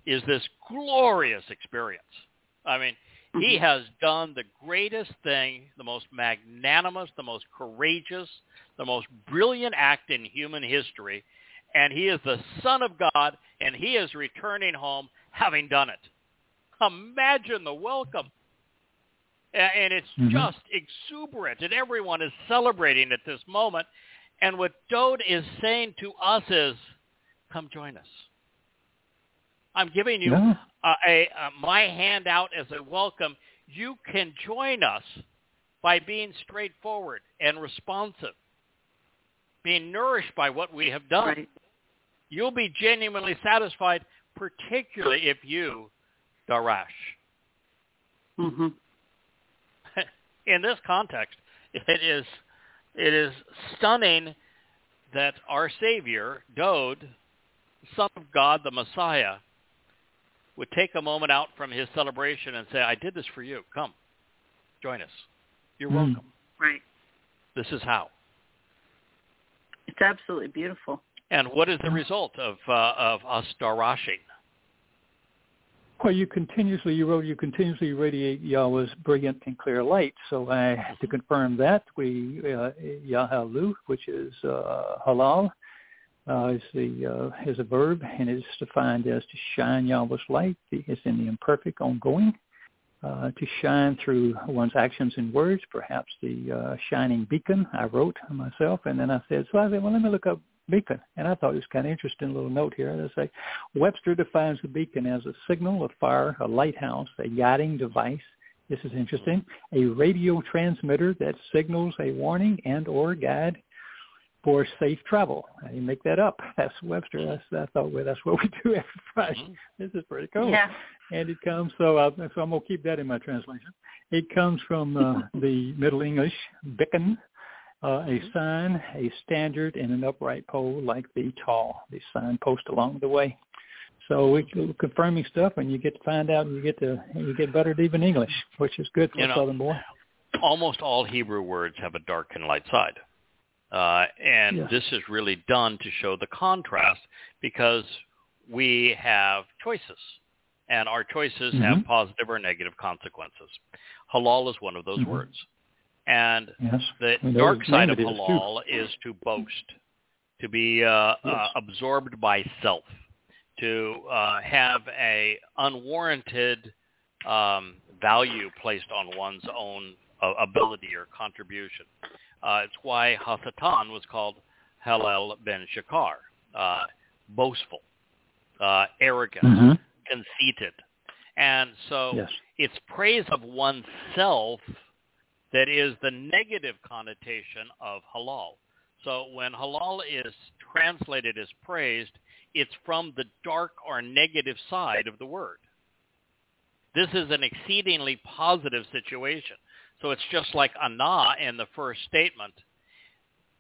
is this glorious experience. I mean, he has done the greatest thing, the most magnanimous, the most courageous, the most brilliant act in human history, and he is the Son of God, and he is returning home having done it. Imagine the welcome. And it's mm-hmm. just exuberant, and everyone is celebrating at this moment. And what Dode is saying to us is, come join us. I'm giving you yeah. uh, a, uh, my hand out as a welcome. You can join us by being straightforward and responsive, being nourished by what we have done. Right. You'll be genuinely satisfied, particularly if you, Darash. Mm-hmm. In this context, it is... It is stunning that our Savior, Dowd, Son of God, the Messiah, would take a moment out from his celebration and say, I did this for you. Come, join us. You're mm. welcome. Right. This is how. It's absolutely beautiful. And what is the result of uh, of us darashing? Well, you continuously, you wrote, you continuously radiate Yahweh's brilliant and clear light. So uh, to confirm that, we uh, Yahalu, which is uh, halal, uh, is the uh, is a verb, and it's defined as to shine Yahweh's light. It's in the imperfect, ongoing, uh, to shine through one's actions and words. Perhaps the uh, shining beacon. I wrote myself, and then I said, so I said, well, let me look up beacon. And I thought it was kind of interesting, a little note here. They say, Webster defines the beacon as a signal, a fire, a lighthouse, a guiding device. This is interesting. A radio transmitter that signals a warning and or guide for safe travel. I didn't make that up. That's Webster. That's, I thought, well, that's what we do every Friday. This is pretty cool. Yeah. And it comes, so, I, so I'm going to keep that in my translation. It comes from uh, the Middle English, beacon. Uh, a sign, a standard, and an upright pole like the tall, the signpost along the way. So we're confirming stuff, and you get to find out, and you get to you get better at even English, which is good for you a know, Southern boy. Almost all Hebrew words have a dark and light side, uh, and yeah. this is really done to show the contrast because we have choices, and our choices mm-hmm. have positive or negative consequences. Halal is one of those mm-hmm. words. And yes. the and dark side of halal is to boast, to be uh, yes. uh, absorbed by self, to uh, have a unwarranted um, value placed on one's own uh, ability or contribution. Uh, it's why Hasatan was called Halal ben Shakar, uh, boastful, uh, arrogant, mm-hmm. conceited. And so yes. it's praise of oneself that is the negative connotation of halal. So when halal is translated as praised, it's from the dark or negative side of the word. This is an exceedingly positive situation. So it's just like ana in the first statement.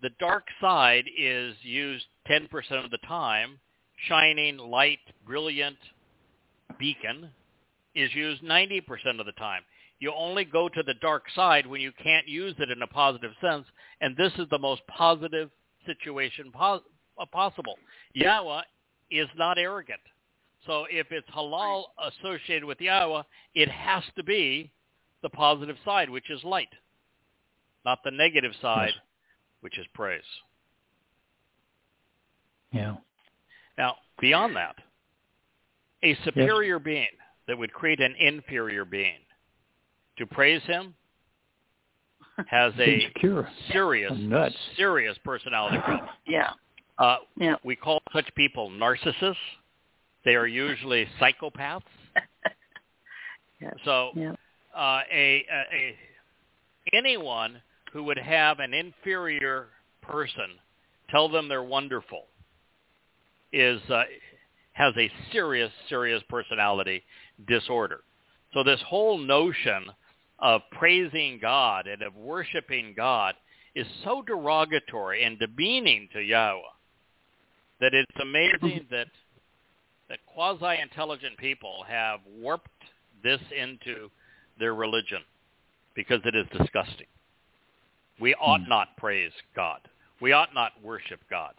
The dark side is used ten percent of the time. Shining, light, brilliant beacon is used ninety percent of the time. You only go to the dark side when you can't use it in a positive sense, and this is the most positive situation pos- possible. Yahowah is not arrogant. So if it's halal associated with Yahowah, it has to be the positive side, which is light, not the negative side, which is praise. Yeah. Now, beyond that, a superior yes. being that would create an inferior being to praise him has a Insecure. serious, serious personality problem. Yeah. Uh, yeah. We call such people narcissists. They are usually psychopaths. yeah. So, yeah. Uh, a, a, a anyone who would have an inferior person tell them they're wonderful is uh, has a serious, serious personality disorder. So this whole notion of praising God and of worshiping God is so derogatory and demeaning to Yahowah that it's amazing that that quasi-intelligent people have warped this into their religion because it is disgusting. We ought hmm. not praise God. We ought not worship God.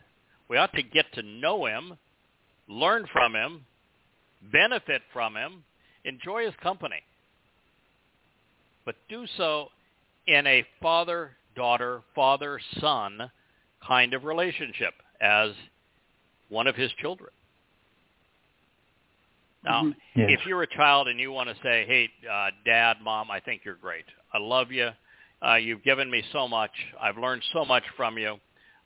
We ought to get to know him, learn from him, benefit from him, enjoy his company, but do so in a father-daughter, father-son kind of relationship as one of his children. Now, mm-hmm. yes. if you're a child and you want to say, hey, uh, Dad, Mom, I think you're great. I love you. Uh, you've given me so much. I've learned so much from you.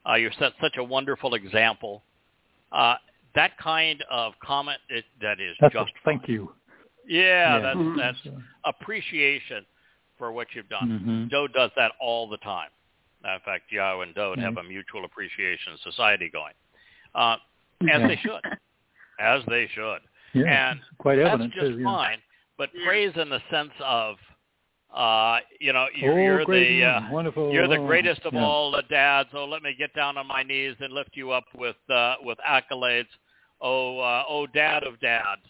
Uh, you've set such a wonderful example. Uh, that kind of comment is, that is That's just a, thank you. Yeah, yeah, that's that's appreciation for what you've done. Mm-hmm. Dowd does that all the time. In fact, Yahowah and Dowd mm-hmm. have a mutual appreciation society going, uh, as yeah. they should, as they should. Yeah, and quite that's evident, just too, yeah. fine, but praise in the sense of Uh, you know, you're, oh, you're the uh, you're the greatest of yeah. all the dads. Oh, let me get down on my knees and lift you up with uh, with accolades. Oh, uh, oh, dad of dads.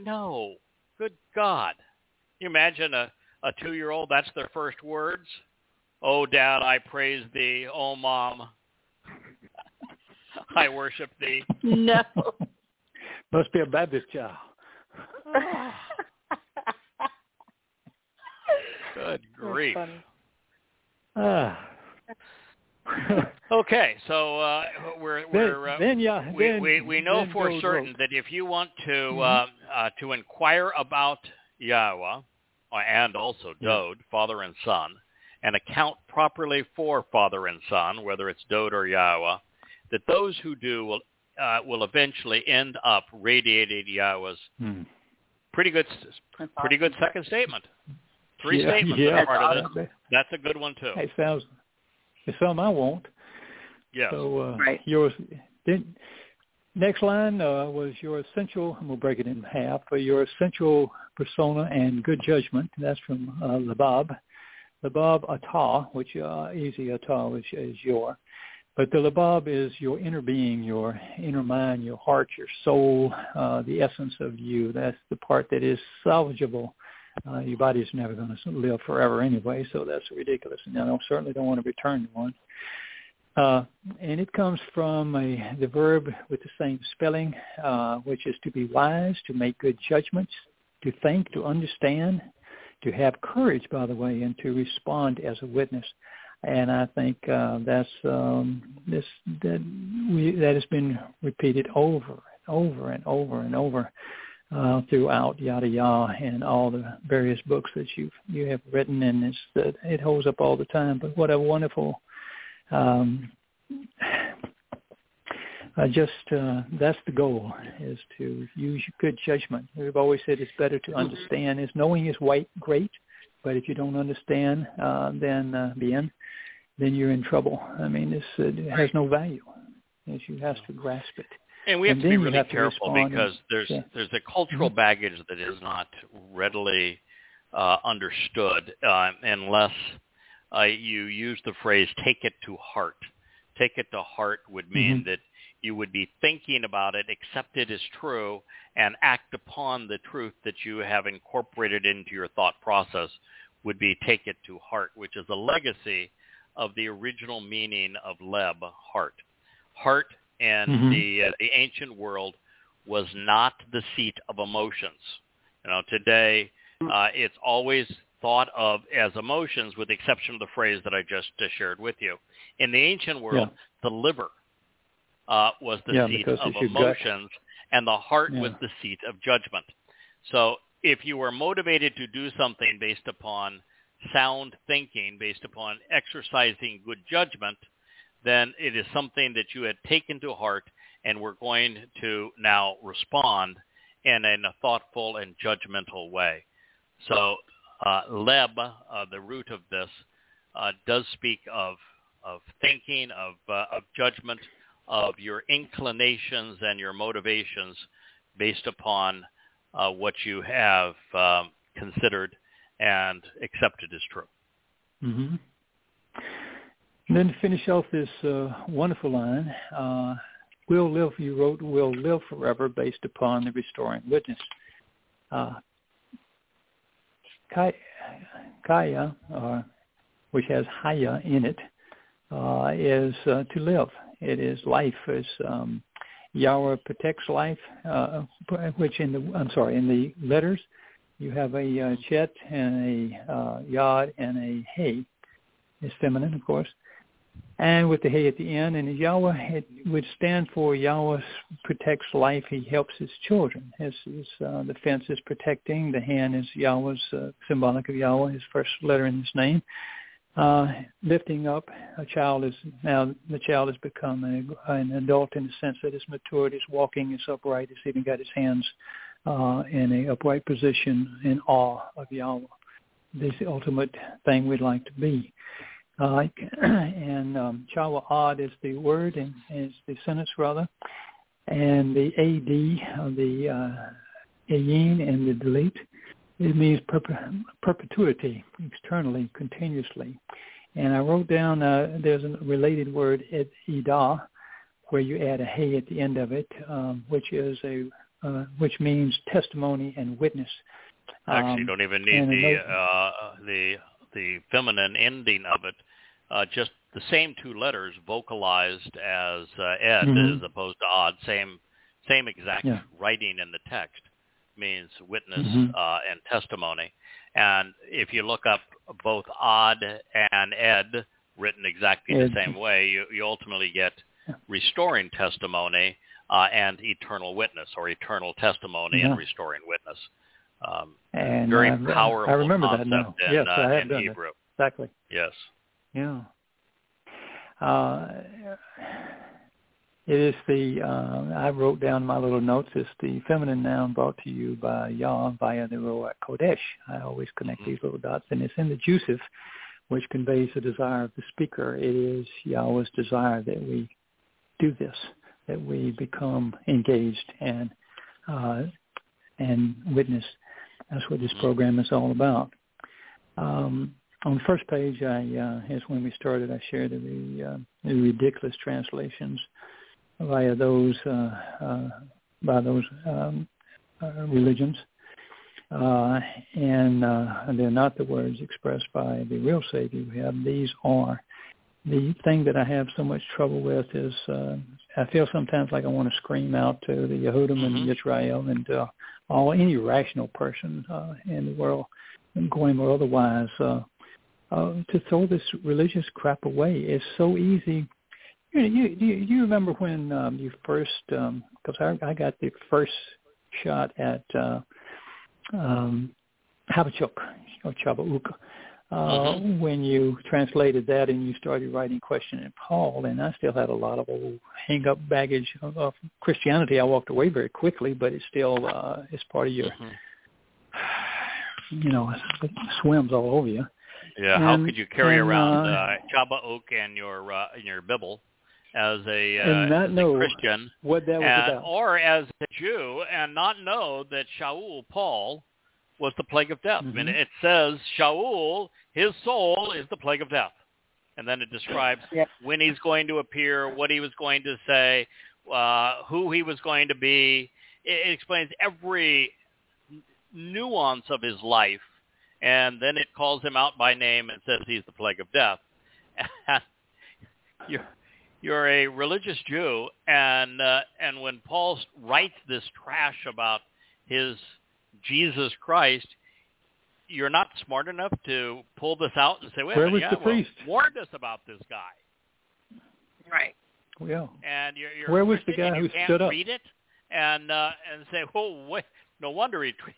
No, good God! Can you imagine a, a two-year-old? That's their first words. Oh, dad, I praise thee. Oh, mom, I worship thee. No, must be a Baptist child. Oh. Good grief. Ah. Okay, so uh, we're, we're, uh, then, then, yeah, we, then, we we know for go, certain go. that if you want to mm-hmm. uh, uh, to inquire about Yahowah and also Dowd, mm-hmm. father and son, and account properly for father and son, whether it's Dowd or Yahowah, that those who do will uh, will eventually end up radiating Yahowah's mm-hmm. pretty good pretty good second statement. Three yeah, statements yeah. are part of this. That's a good one, too. It sounds it's something I want. Yes. So, uh, right. Yours, then, next line uh, was your essential, and we'll break it in half, but your essential persona and good judgment. That's from uh, Labab. Labab Atah, which uh, easy Atah is, is your. But the Labab is your inner being, your inner mind, your heart, your soul, uh, the essence of you. That's the part that is salvageable. Uh, your body's never going to live forever anyway, so that's ridiculous. And I don't, certainly don't want to return to one. Uh, and it comes from a, the verb with the same spelling, uh, which is to be wise, to make good judgments, to think, to understand, to have courage, by the way, and to respond as a witness. And I think uh, that's um, this that, we, that has been repeated over and over and over and over. Uh, throughout Yada Yah and all the various books that you you have written, and it's that it holds up all the time. But what a wonderful, um, uh, just uh, that's the goal, is to use good judgment. We've always said it's better to understand. Is knowing is white great, but if you don't understand, uh, then uh, then then you're in trouble. I mean, this it has no value. It's, you have to grasp it. And we have and to be really careful because and, there's yeah. there's a cultural baggage that is not readily uh, understood uh, unless uh, you use the phrase "take it to heart." Take it to heart would mean mm-hmm. that you would be thinking about it, accept it as true, and act upon the truth that you have incorporated into your thought process. Would be take it to heart, which is a legacy of the original meaning of leb, heart, heart. And mm-hmm. the uh, the ancient world was not the seat of emotions. You know, today uh, it's always thought of as emotions, with the exception of the phrase that I just uh, shared with you. In the ancient world, yeah. the liver uh, was the yeah, seat of emotions, and the heart yeah. was the seat of judgment. So, if you were motivated to do something based upon sound thinking, based upon exercising good judgment, then it is something that you had taken to heart and were going to now respond in a thoughtful and judgmental way. So uh, leb, uh, the root of this, uh, does speak of of thinking, of, uh, of judgment, of your inclinations and your motivations based upon uh, what you have uh, considered and accepted as true. Mm-hmm. And then to finish off this uh, wonderful line, uh, we'll live, you wrote, we'll live forever based upon the restoring witness. Uh, Chaya, uh, which has Haya in it, uh, is uh, to live. It is life. It's, um, Yahowah protects life, uh, which in the, I'm sorry, in the letters, you have a uh, Chet and a uh, Yod and a Hey. It's feminine, of course. And with the hey at the end, and Yahowah, it would stand for Yahowah protects life. He helps his children. His, his uh, the fence is protecting. The hand is Yahowah's, uh, symbolic of Yahowah, his first letter in his name. Uh, lifting up a child is now the child has become a, an adult in the sense that it's matured, it's walking, it's upright, it's even got his hands uh, in an upright position in awe of Yahowah. This is the ultimate thing we'd like to be. Uh, and um, Chawah is the word, and is the sentence rather, and the ad, the uh, ayin, and the delete It means perpetuity, externally, continuously. And I wrote down, uh, there's a related word, idah, where you add a hey at the end of it, um, which is a uh, which means testimony and witness. Um, Actually, you don't even need the uh, the the feminine ending of it. Uh, just the same two letters vocalized as uh, ed mm-hmm. as opposed to odd. Same same exact yeah. writing in the text means witness mm-hmm. uh, and testimony. And if you look up both odd and ed written exactly ed. the same way, you, you ultimately get restoring testimony uh, and eternal witness, or eternal testimony yeah. and restoring witness. Um, and very I, powerful I remember concept that now. In, yes, uh, I have in done Hebrew. That. Exactly. Yes. Yeah. Uh, it is the, uh, I wrote down my little notes, it's the feminine noun brought to you by Yah via the Ruach Kodesh. I always connect mm-hmm. these little dots, and it's in the jussive, which conveys the desire of the speaker. It is Yahowah's desire that we do this, that we become engaged and uh, and witness. That's what this program is all about. Um, on the first page, I uh, is when we started, I shared the, uh, the ridiculous translations via those uh, uh, by those um, uh, religions, uh, and uh, they're not the words expressed by the real Savior. We have these are. The thing that I have so much trouble with is uh, I feel sometimes like I want to scream out to the Yehudim and Yisrael and uh, all any rational person uh, in the world, Goyim or otherwise, uh, uh, to throw this religious crap away. It's so easy. You you, you remember when um, you first, because um, I, I got the first shot at uh, um, Habachuk or Chawah. Uh, mm-hmm. When you translated that and you started writing Question and Paul, and I still had a lot of old hang-up baggage of, of Christianity. I walked away very quickly, but it's still uh, it's part of your, mm-hmm. you know, it swims all over you. Yeah, and how could you carry and, around uh, uh, Chawah and your uh, in your Bible as a, uh, and not as know a Christian what that was and, about. Or as a Jew and not know that Shaul, Paul, was the plague of death. Mm-hmm. And it says, Shaul, his soul is the plague of death. And then it describes yeah. when he's going to appear, what he was going to say, uh, who he was going to be. It, it explains every nuance of his life. And then it calls him out by name and says he's the plague of death. you're, you're a religious Jew. And, uh, and when Paul writes this trash about his Jesus Christ, you're not smart enough to pull this out and say, wait a minute, yeah, well, warned us about this guy. Right. Well, and you're, you're where was the guy who stood up? You can't read it and, uh, and say, oh, wait, no wonder he tra-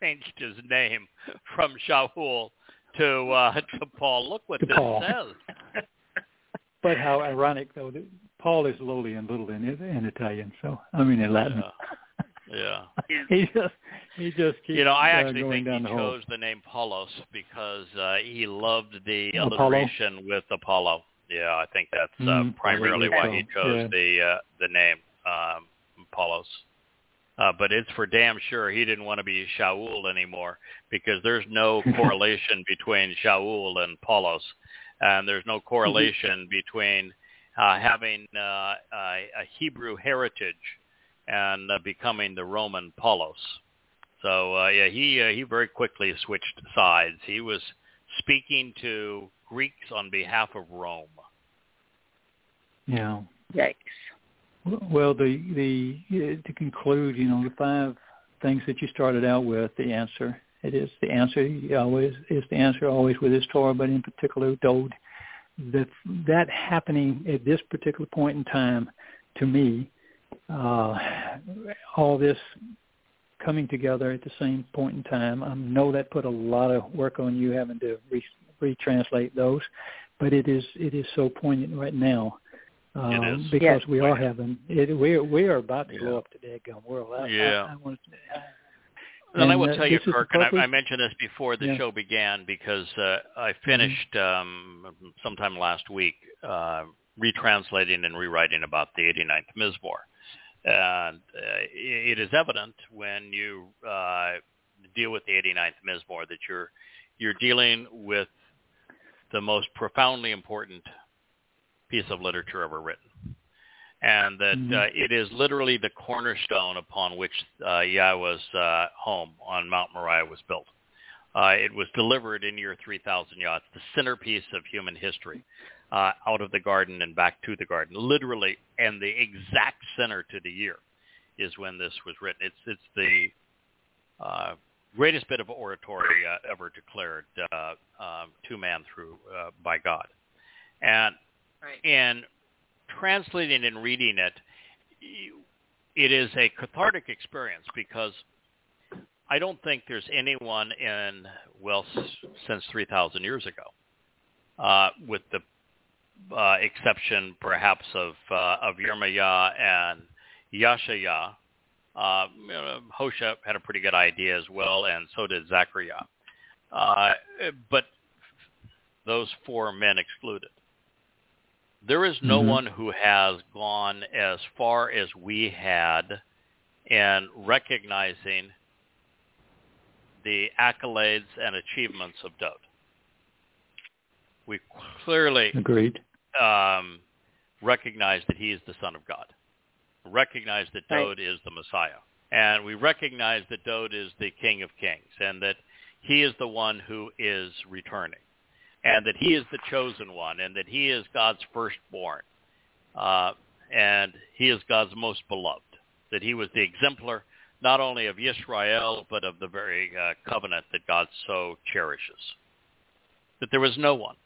changed his name from Shaul to, uh, to Paul. Look what this Paul. Says. But how ironic, though, that Paul is lowly and little in, in Italian, so I mean in Latin. Yeah. Yeah, he just he just keeps, you know, I actually uh, think he the chose the name Paulos because uh, he loved the alliteration Apollo? with Apollo. Yeah, I think that's uh, mm-hmm. primarily why he chose yeah. the uh, the name um, Paulos. Uh, but it's for damn sure he didn't want to be Shaul anymore because there's no correlation between Shaul and Paulos, and there's no correlation between uh, having uh, a, a Hebrew heritage and uh, becoming the Roman Paulos. So, uh, yeah, he uh, he very quickly switched sides. He was speaking to Greeks on behalf of Rome. Yeah. Yikes. Well, the the to conclude, you know, the five things that you started out with, the answer, it is the answer, always is the answer always with his Torah, but in particular, Dowd. That, that happening at this particular point in time, to me, Uh, all this coming together at the same point in time. I know that put a lot of work on you having to re- retranslate those, but it is it is so poignant right now uh, it is. because yes. we are having it. We we are about to yeah. blow up the dadgum world. I, yeah. I, I want to, and, and I will uh, tell you, Kirk, and I, I mentioned this before the yeah. show began because uh, I finished mm-hmm. um, sometime last week uh, retranslating and rewriting about the eighty-ninth Mizmowr. And uh, it is evident when you uh, deal with the eighty-ninth Mizmor, that you're you're dealing with the most profoundly important piece of literature ever written, and that mm-hmm. uh, it is literally the cornerstone upon which uh, Yahweh's uh, home on Mount Moriah was built. Uh, it was delivered in year three thousand Yah, the centerpiece of human history, uh, out of the garden and back to the garden, literally, and the exact center to the year is when this was written. It's it's the uh, greatest bit of oratory uh, ever declared uh, uh, to man through uh, by God. And right. in translating and reading it, it is a cathartic experience, because I don't think there's anyone in, well, since three thousand years ago, uh, with the uh, exception perhaps of uh, of Yirmiyah and Yashaya. Uh, Hosea had a pretty good idea as well, and so did Zechariah. Uh, but those four men excluded. There is no mm-hmm. one who has gone as far as we had in recognizing the accolades and achievements of Dowd. We clearly agreed, um, recognize that he is the Son of God, recognize that Dowd right. is the Messiah, and we recognize that Dowd is the King of Kings, and that he is the one who is returning, and that he is the chosen one, and that he is God's firstborn, uh, and he is God's most beloved, that he was the exemplar not only of Yisrael, but of the very uh, covenant that God so cherishes, that there was no one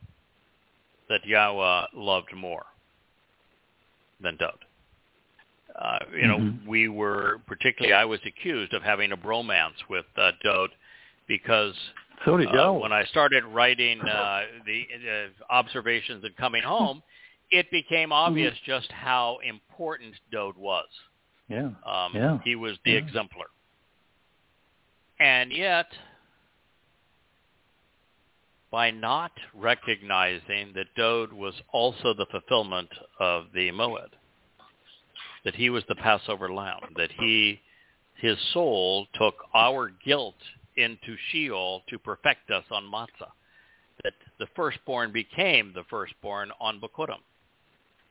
that Yahowah loved more than Dowd. Uh, you know, mm-hmm. we were, particularly I was accused of having a bromance with uh, Dowd, because so did uh, when I started writing uh, the uh, observations and coming home, it became obvious mm-hmm. just how important Dowd was. Yeah. Um, yeah. He was the yeah. exemplar. And yet, by not recognizing that Dowd was also the fulfillment of the Moed, that he was the Passover lamb, that he, his soul took our guilt into Sheol to perfect us on Matzah, that the firstborn became the firstborn on Bikurim,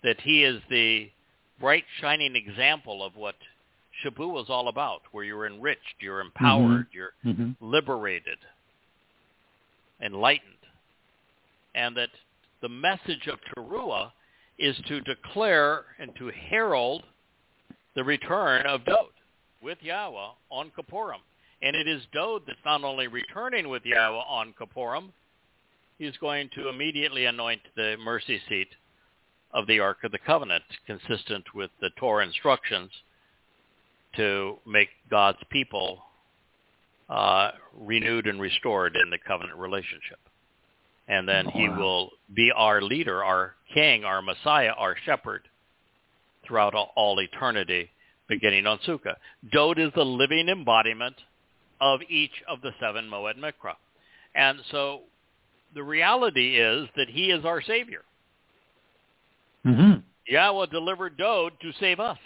that he is the bright, shining example of what Shabu was all about, where you're enriched, you're empowered, mm-hmm. you're mm-hmm. liberated, enlightened, and that the message of Teruah is to declare and to herald the return of Dowd with Yahowah on Kippurim. And it is Dowd that's not only returning with Yahowah on Kippurim, he's going to immediately anoint the mercy seat of the Ark of the Covenant, consistent with the Torah instructions to make God's people uh, renewed and restored in the covenant relationship. And then he will be our leader, our king, our Messiah, our shepherd throughout all, all eternity, beginning on Sukkah. Dowd is the living embodiment of each of the seven Moed Mikra. And so the reality is that he is our Savior. Mm-hmm. Yahowah delivered Dowd to save us.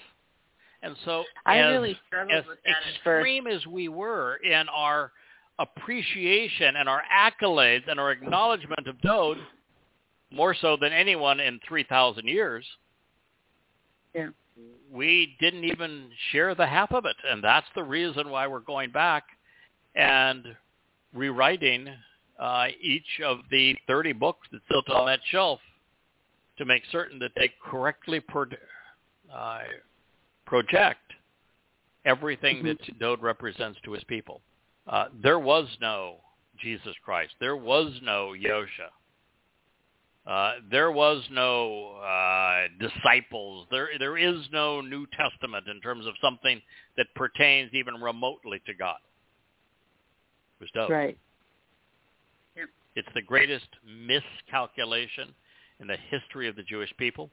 And so I as, really struggled as with that extreme as we were in our appreciation and our accolades and our acknowledgement of Dowd, more so than anyone in three thousand years, yeah. we didn't even share the half of it. And that's the reason why we're going back and rewriting uh, each of the thirty books that's built on that shelf, to make certain that they correctly pro- uh, project everything that Dowd represents to his people. Uh, there was no Jesus Christ. There was no Yosha. Uh, there was no uh, disciples. There, there is no New Testament in terms of something that pertains even remotely to God. It was Dowd. Right. Yep. It's the greatest miscalculation in the history of the Jewish people,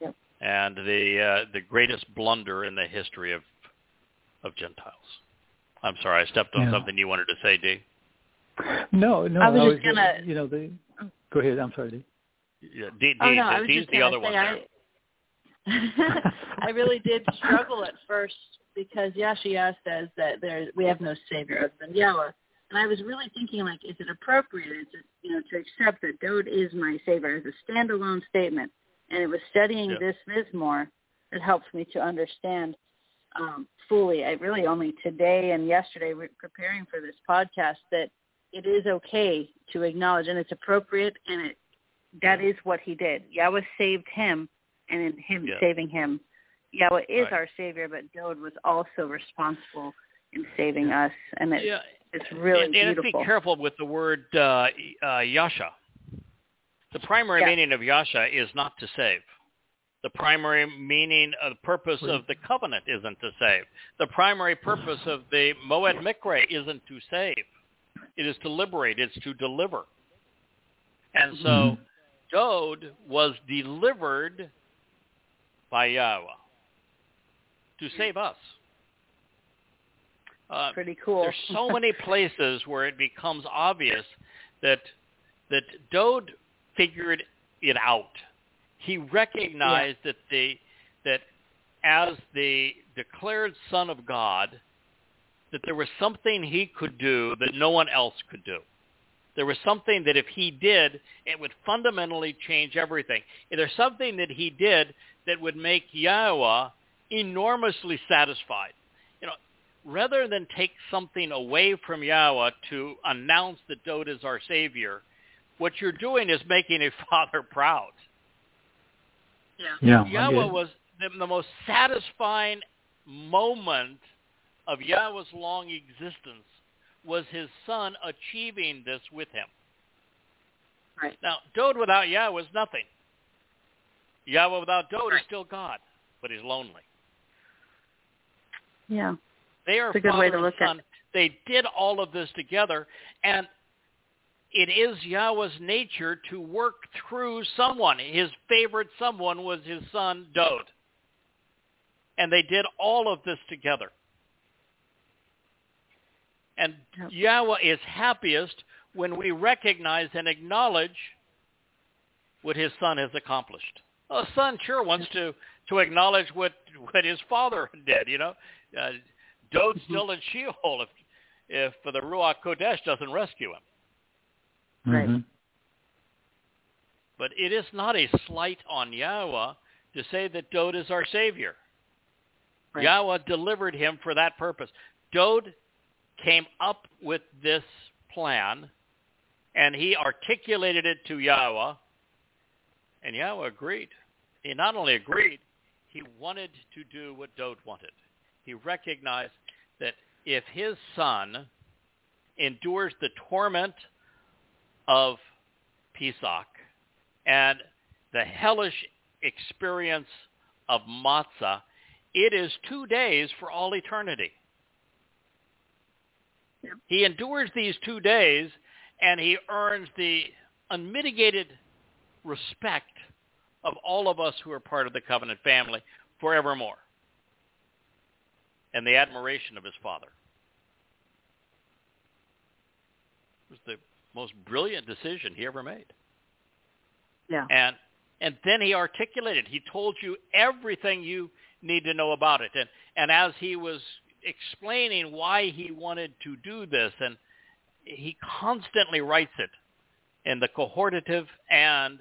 yep. and the uh, the greatest blunder in the history of of Gentiles. I'm sorry, I stepped on yeah. something you wanted to say, Dee. No, no, I was, I was just gonna. You know, the, go ahead. I'm sorry, Dee. Yeah, Dee, Dee, oh, no, Dee's the other say, one. There. I, I really did struggle at first because Yahshua says that there we have no savior other than Yahowah. And I was really thinking, like, is it appropriate, is it, you know, to accept that Dowd is my savior as a standalone statement? And it was studying yeah. this Mizmowr that helps me to understand um, fully. I really only today and yesterday we're preparing for this podcast that it is okay to acknowledge, and it's appropriate, and it that is what he did. Yahowah saved him, and in him yeah. saving him, Yahowah is right. our savior, but Dowd was also responsible in saving us, and it. Yeah. It's really and, and beautiful. And be careful with the word uh, uh, Yasha. The primary yeah. meaning of Yasha is not to save. The primary meaning, uh, the purpose of the covenant isn't to save. The primary purpose of the Moed Mikra isn't to save. It is to liberate. It's to deliver. And so mm-hmm. Dowd was delivered by Yahowah to save us. Uh, Pretty cool. There's so many places where it becomes obvious that that Dowd figured it out. He recognized yeah. that the that as the declared Son of God, that there was something he could do that no one else could do. There was something that if he did, it would fundamentally change everything. And there's something that he did that would make Yahowah enormously satisfied. You know. Rather than take something away from Yahowah to announce that Dowd is our Savior, what you're doing is making a father proud. Yeah, yeah Yahowah was the, the most satisfying moment of Yahowah's long existence was his son achieving this with him. Right. Now, Dowd without Yahowah is nothing. Yahowah without Dowd right. is still God, but he's lonely. Yeah. They are father and son. They did all of this together, and it is Yahowah's nature to work through someone. His favorite someone was his son, Dowd. And they did all of this together. And Yahowah is happiest when we recognize and acknowledge what his son has accomplished. A son sure wants to, to acknowledge what, what his father did, you know. Uh, Dowd's still in Sheol if if the Ruach Kodesh doesn't rescue him. Right. Mm-hmm. But it is not a slight on Yahowah to say that Dowd is our Savior. Right. Yahowah delivered him for that purpose. Dowd came up with this plan, and he articulated it to Yahowah, and Yahowah agreed. He not only agreed, he wanted to do what Dowd wanted. He recognized that if his son endures the torment of Pesach and the hellish experience of Matzah, it is two days for all eternity. Yep. He endures these two days, and he earns the unmitigated respect of all of us who are part of the covenant family forevermore. And the admiration of his father. It was the most brilliant decision he ever made. Yeah. And and then he articulated. He told you everything you need to know about it. And and as he was explaining why he wanted to do this, and he constantly writes it in the cohortative and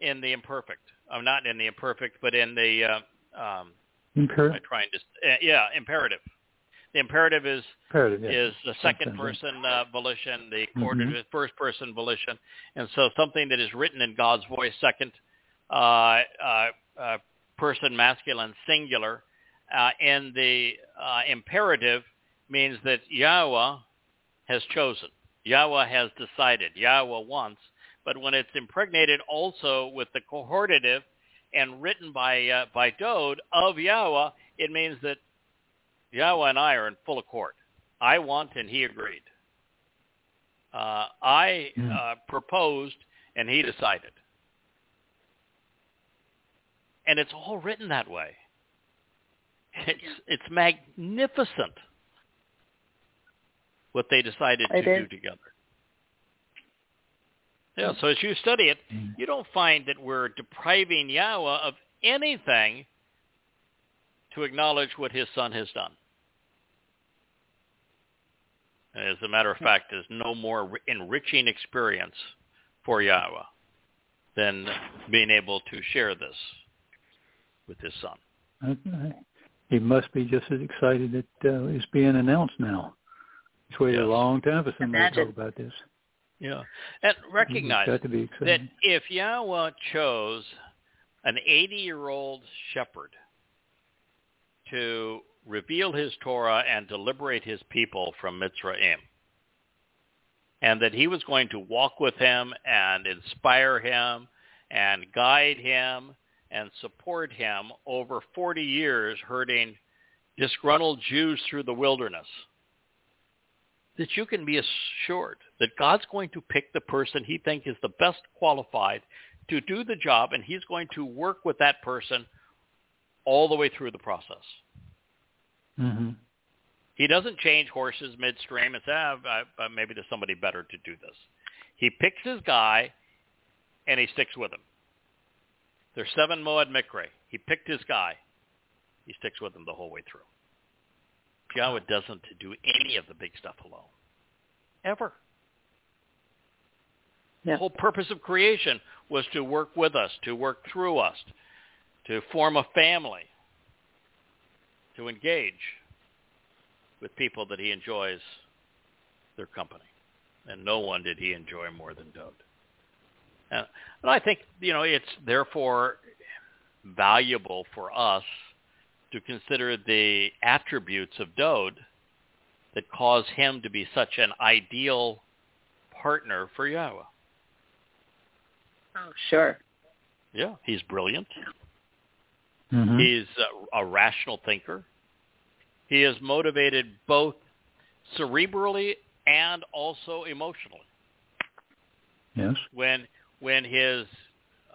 in the imperfect. I'm not in the imperfect, but in the uh, um, Imperative. Trying to, uh, yeah, imperative. The imperative is imperative, yeah. is the second person uh, volition, the coordinate mm-hmm. first person volition, and so something that is written in God's voice, second uh, uh, uh, person masculine singular, uh, and the uh, imperative means that Yahowah has chosen, Yahowah has decided, Yahowah wants. But when it's impregnated also with the cohortative. And written by uh, by Dowd of Yahowah, it means that Yahowah and I are in full accord. I want, and he agreed. Uh, I mm. uh, proposed, and he decided. And it's all written that way. It's it's magnificent what they decided I to did. do together. Yeah, so as you study it, you don't find that we're depriving Yahowah of anything to acknowledge what his son has done. As a matter of fact, there's no more enriching experience for Yahowah than being able to share this with his son. He must be just as excited that uh, it's being announced now. He's waited yes. a long time for somebody to talk about this. Yeah, and recognize that if Yahowah chose an eighty-year-old shepherd to reveal his Torah and to liberate his people from Mitzrayim, and that he was going to walk with him and inspire him and guide him and support him over forty years herding disgruntled Jews through the wilderness, that you can be assured that God's going to pick the person he thinks is the best qualified to do the job, and he's going to work with that person all the way through the process. Mm-hmm. He doesn't change horses midstream and say, ah, uh, maybe there's somebody better to do this. He picks his guy, and he sticks with him. There's seven Moed Mikra. He picked his guy. He sticks with him the whole way through. Yahowah doesn't do any of the big stuff alone. Ever. Yeah. The whole purpose of creation was to work with us, to work through us, to form a family, to engage with people that he enjoys their company. And no one did he enjoy more than Dowd. And, and I think, you know, it's therefore valuable for us to consider the attributes of Dowd that cause him to be such an ideal partner for Yahowah. Oh, sure. Yeah, he's brilliant. Mm-hmm. He's a, a rational thinker. He is motivated both cerebrally and also emotionally. Yes. When when his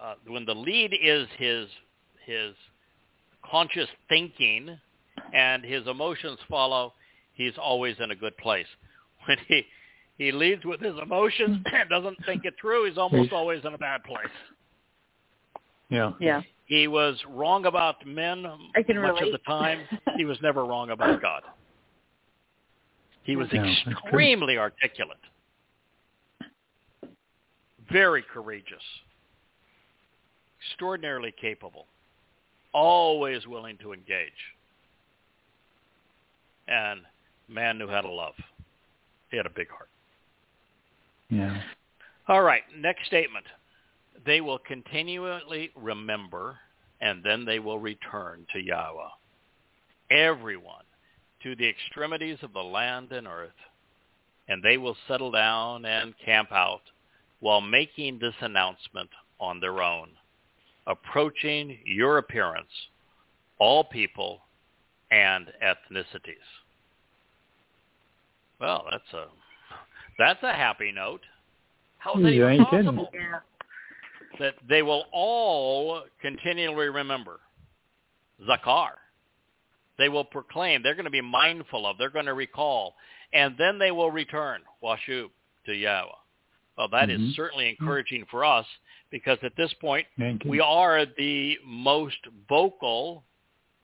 uh, when the lead is his his conscious thinking and his emotions follow, he's always in a good place. When he he leads with his emotions and doesn't think it through, he's almost he's, always in a bad place. Yeah. Yeah. He was wrong about men much relate. Of the time. He was never wrong about God. He was yeah, extremely articulate, very courageous, extraordinarily capable, always willing to engage, and man knew how to love. He had a big heart. Yeah. All right, next statement. They will continually remember, and then they will return to Yahowah, everyone, to the extremities of the land and earth, and they will settle down and camp out while making this announcement on their own, approaching your appearance, all people and ethnicities. Well, that's a that's a happy note. How is that even possible? Yeah. That they will all continually remember. Zakar. They will proclaim. They're going to be mindful of. They're going to recall. And then they will return, Washub, to Yahowah. Well, that mm-hmm. is certainly encouraging for us, because at this point, we are the most vocal,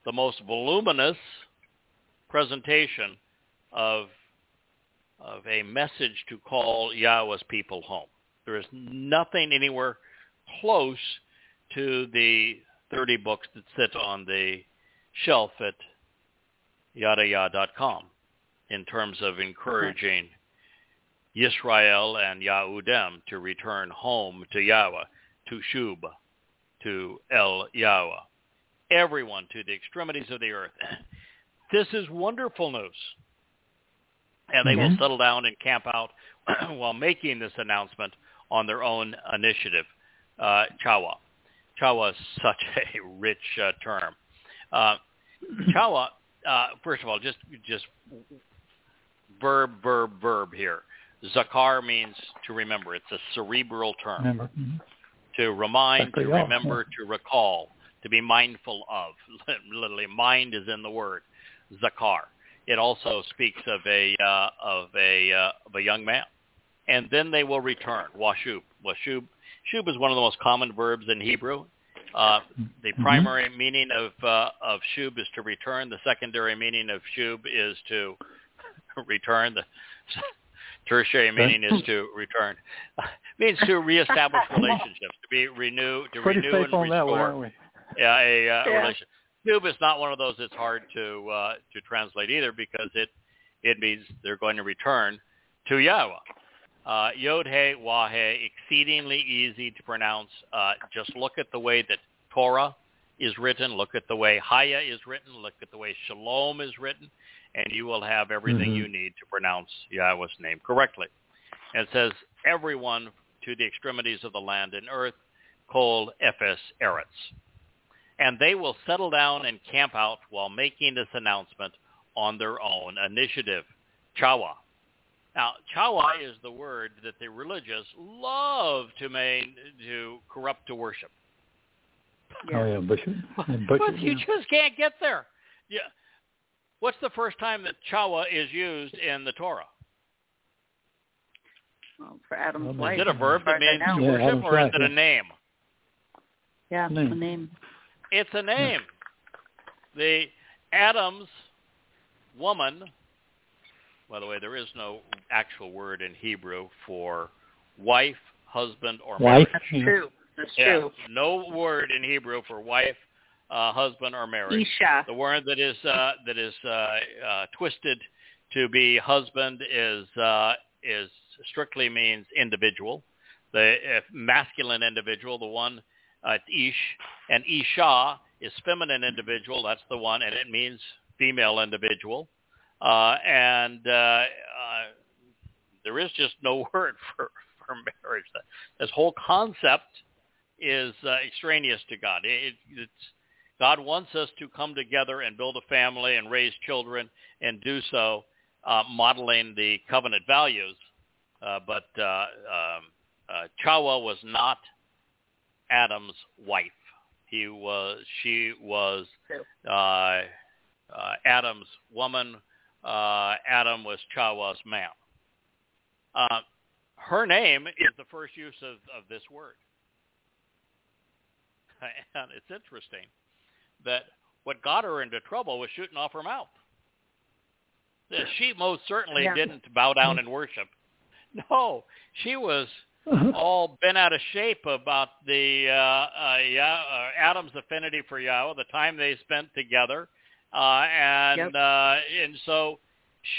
the most voluminous presentation of, of a message to call Yahowah's people home. There is nothing anywhere close to the thirty books that sit on the shelf at yada yah dot com in terms of encouraging Yisrael and Yehudim to return home to Yahowah, to Shub, to El Yahowah, everyone to the extremities of the earth. This is wonderful news. And they mm-hmm. will settle down and camp out while making this announcement on their own initiative. Uh, Chawah. Chawah is such a rich uh, term. Uh, Chawah, uh, first of all, just just verb, verb, verb here. Zakar means to remember. It's a cerebral term. Remember. Mm-hmm. To remind, to remember, yeah. to recall, to be mindful of. Literally, mind is in the word. Zakar. It also speaks of a uh, of a uh, of a young man. And then they will return. Washub. Washub. Shub is one of the most common verbs in Hebrew. Uh, the primary mm-hmm. meaning of uh, of Shub is to return. The secondary meaning of Shub is to return. The tertiary meaning is to return. It means to reestablish relationships, to be renew, to Pretty renew and restore. That one, aren't we? Yeah, a uh, yeah. relationship. Shub is not one of those that's hard to uh, to translate either, because it it means they're going to return to Yahowah. Uh, Yod He Wah He, exceedingly easy to pronounce. Uh, just look at the way that Torah is written. Look at the way Chaya is written. Look at the way Shalom is written, and you will have everything mm-hmm. you need to pronounce Yahweh's name correctly. And it says, everyone to the extremities of the land and earth, Kol Ephes Eretz. And they will settle down and camp out while making this announcement on their own initiative. Chawah. Now, Chawah is the word that the religious love to main, to corrupt to worship. Oh, yeah, butcher. butcher but you yeah. just can't get there. Yeah. What's the first time that Chawah is used in the Torah? Well, for Adam's wife. Is it a verb that means to yeah, worship, or is it a name? Yeah, name. a name. It's a name. Yeah. The Adam's woman... By the way, there is no actual word in Hebrew for wife, husband, or marriage. Wife. That's true. That's yeah. true. No word in Hebrew for wife, uh, husband, or marriage. Isha. The word that is uh, that is uh, uh, twisted to be husband is uh, is strictly means individual, the uh, masculine individual, the one uh, ish, and isha is feminine individual. That's the one, and it means female individual. Uh, and uh, uh, there is just no word for, for marriage. This whole concept is uh, extraneous to God. It, it's, God wants us to come together and build a family and raise children and do so, uh, modeling the covenant values. Uh, but uh, um, uh, Chawah was not Adam's wife. He was. She was uh, uh, Adam's woman. Uh, Adam was Chawah's ma'am. Uh, her name is the first use of, of this word. And it's interesting that what got her into trouble was shooting off her mouth. She most certainly yeah. didn't bow down and worship. No, she was uh-huh. all bent out of shape about the uh, uh, yeah, uh, Adam's affinity for Yahweh, the time they spent together. Uh, and yep. uh, and so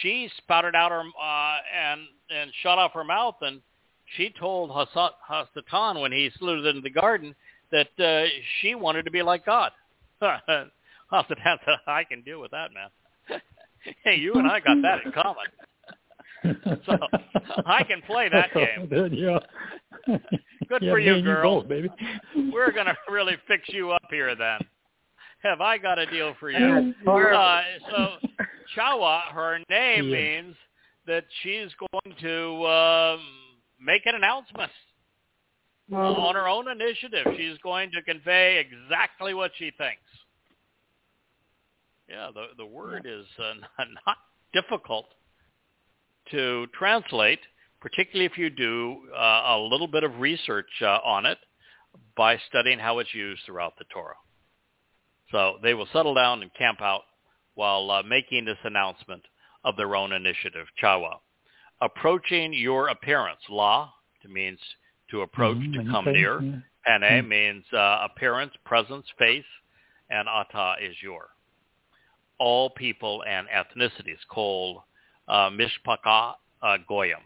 she spouted out her uh, and and shut off her mouth, and she told Hasatan when he slid into the garden that uh, she wanted to be like God. Hasatan said, "I can deal with that, man. Hey, you and I got that in common, so I can play that game. Good, yeah. Good yeah, for you, girl. You both, baby. We're gonna really fix you up here, then." Have I got a deal for you? Uh, so, Chawah, her name yeah. means that she's going to um, make an announcement um, on her own initiative. She's going to convey exactly what she thinks. Yeah, the the word is uh, not difficult to translate, particularly if you do uh, a little bit of research uh, on it by studying how it's used throughout the Torah. So they will settle down and camp out while uh, making this announcement of their own initiative, Chawah. Approaching your appearance. La means to approach, mm-hmm. to come face, near. Yeah. Pane mm-hmm. means uh, appearance, presence, face. And Ata is your. All people and ethnicities. Kol uh, Mishpaka uh, Goyim.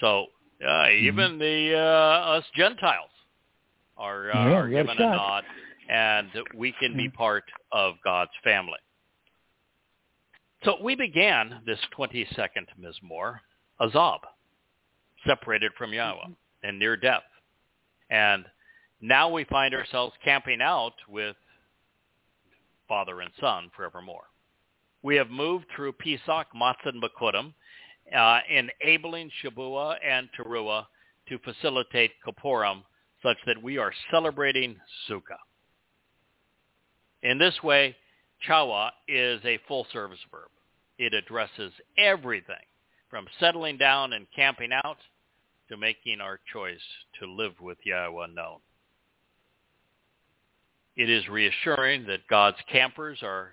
So uh, mm-hmm. even the uh, us Gentiles are, uh, yeah, are given a nod. And we can be part of God's family. So we began this twenty-second Mizmor, Azab, separated from Yahweh and near death. And now we find ourselves camping out with father and son forevermore. We have moved through Pesach, Matzah, and Bakudim, uh, enabling Shabuah and Teruah to facilitate Kippurim such that we are celebrating Sukkah. In this way, Chawah is a full-service verb. It addresses everything from settling down and camping out to making our choice to live with Yahweh known. It is reassuring that God's campers are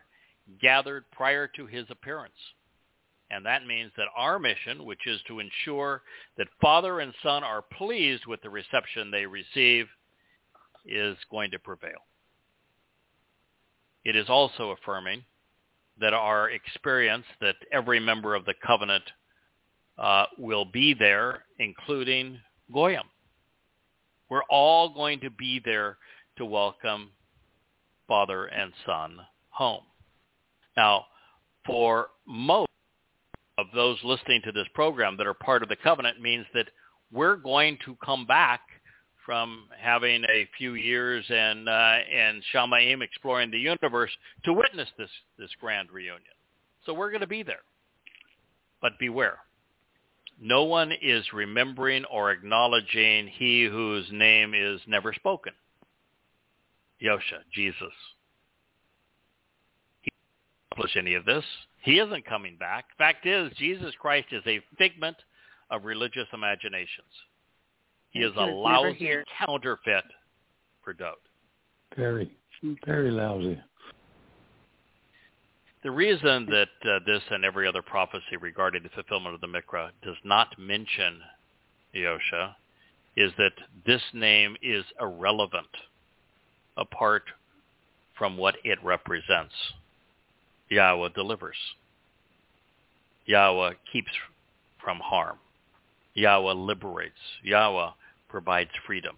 gathered prior to his appearance. And that means that our mission, which is to ensure that father and son are pleased with the reception they receive, is going to prevail. It is also affirming that our experience that every member of the covenant uh, will be there, including Goyim. We're all going to be there to welcome father and son home. Now, for most of those listening to this program that are part of the covenant means that we're going to come back from having a few years and uh, and Shamayim exploring the universe to witness this, this grand reunion. So we're going to be there. But beware. No one is remembering or acknowledging he whose name is never spoken. Yosha, Jesus. He didn't accomplish any of this. He isn't coming back. Fact is, Jesus Christ is a figment of religious imaginations. He is a lousy counterfeit for Dowd. Very, very lousy. The reason that uh, this and every other prophecy regarding the fulfillment of the Mikra does not mention Yahowah is that this name is irrelevant apart from what it represents. Yahweh delivers. Yahweh keeps from harm. Yahweh liberates. Yahweh provides freedom.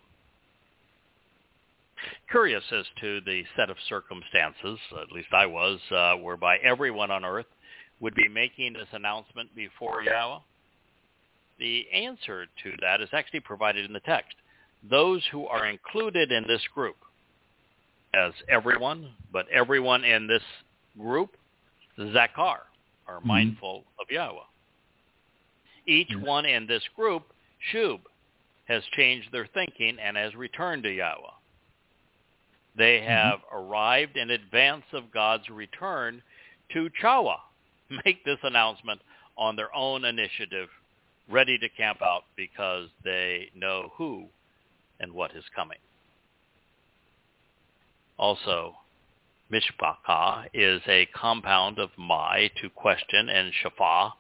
Curious as to the set of circumstances, at least I was, uh, whereby everyone on earth would be making this announcement before Yahweh. The answer to that is actually provided in the text. Those who are included in this group, as everyone, but everyone in this group, Zakar, are mm-hmm. mindful of Yahweh. Each one in this group, Shub, has changed their thinking and has returned to Yahweh. They have mm-hmm. arrived in advance of God's return to Chawah, make this announcement on their own initiative, ready to camp out because they know who and what is coming. Also, Mishpachah is a compound of Mai, to question, and Shafah,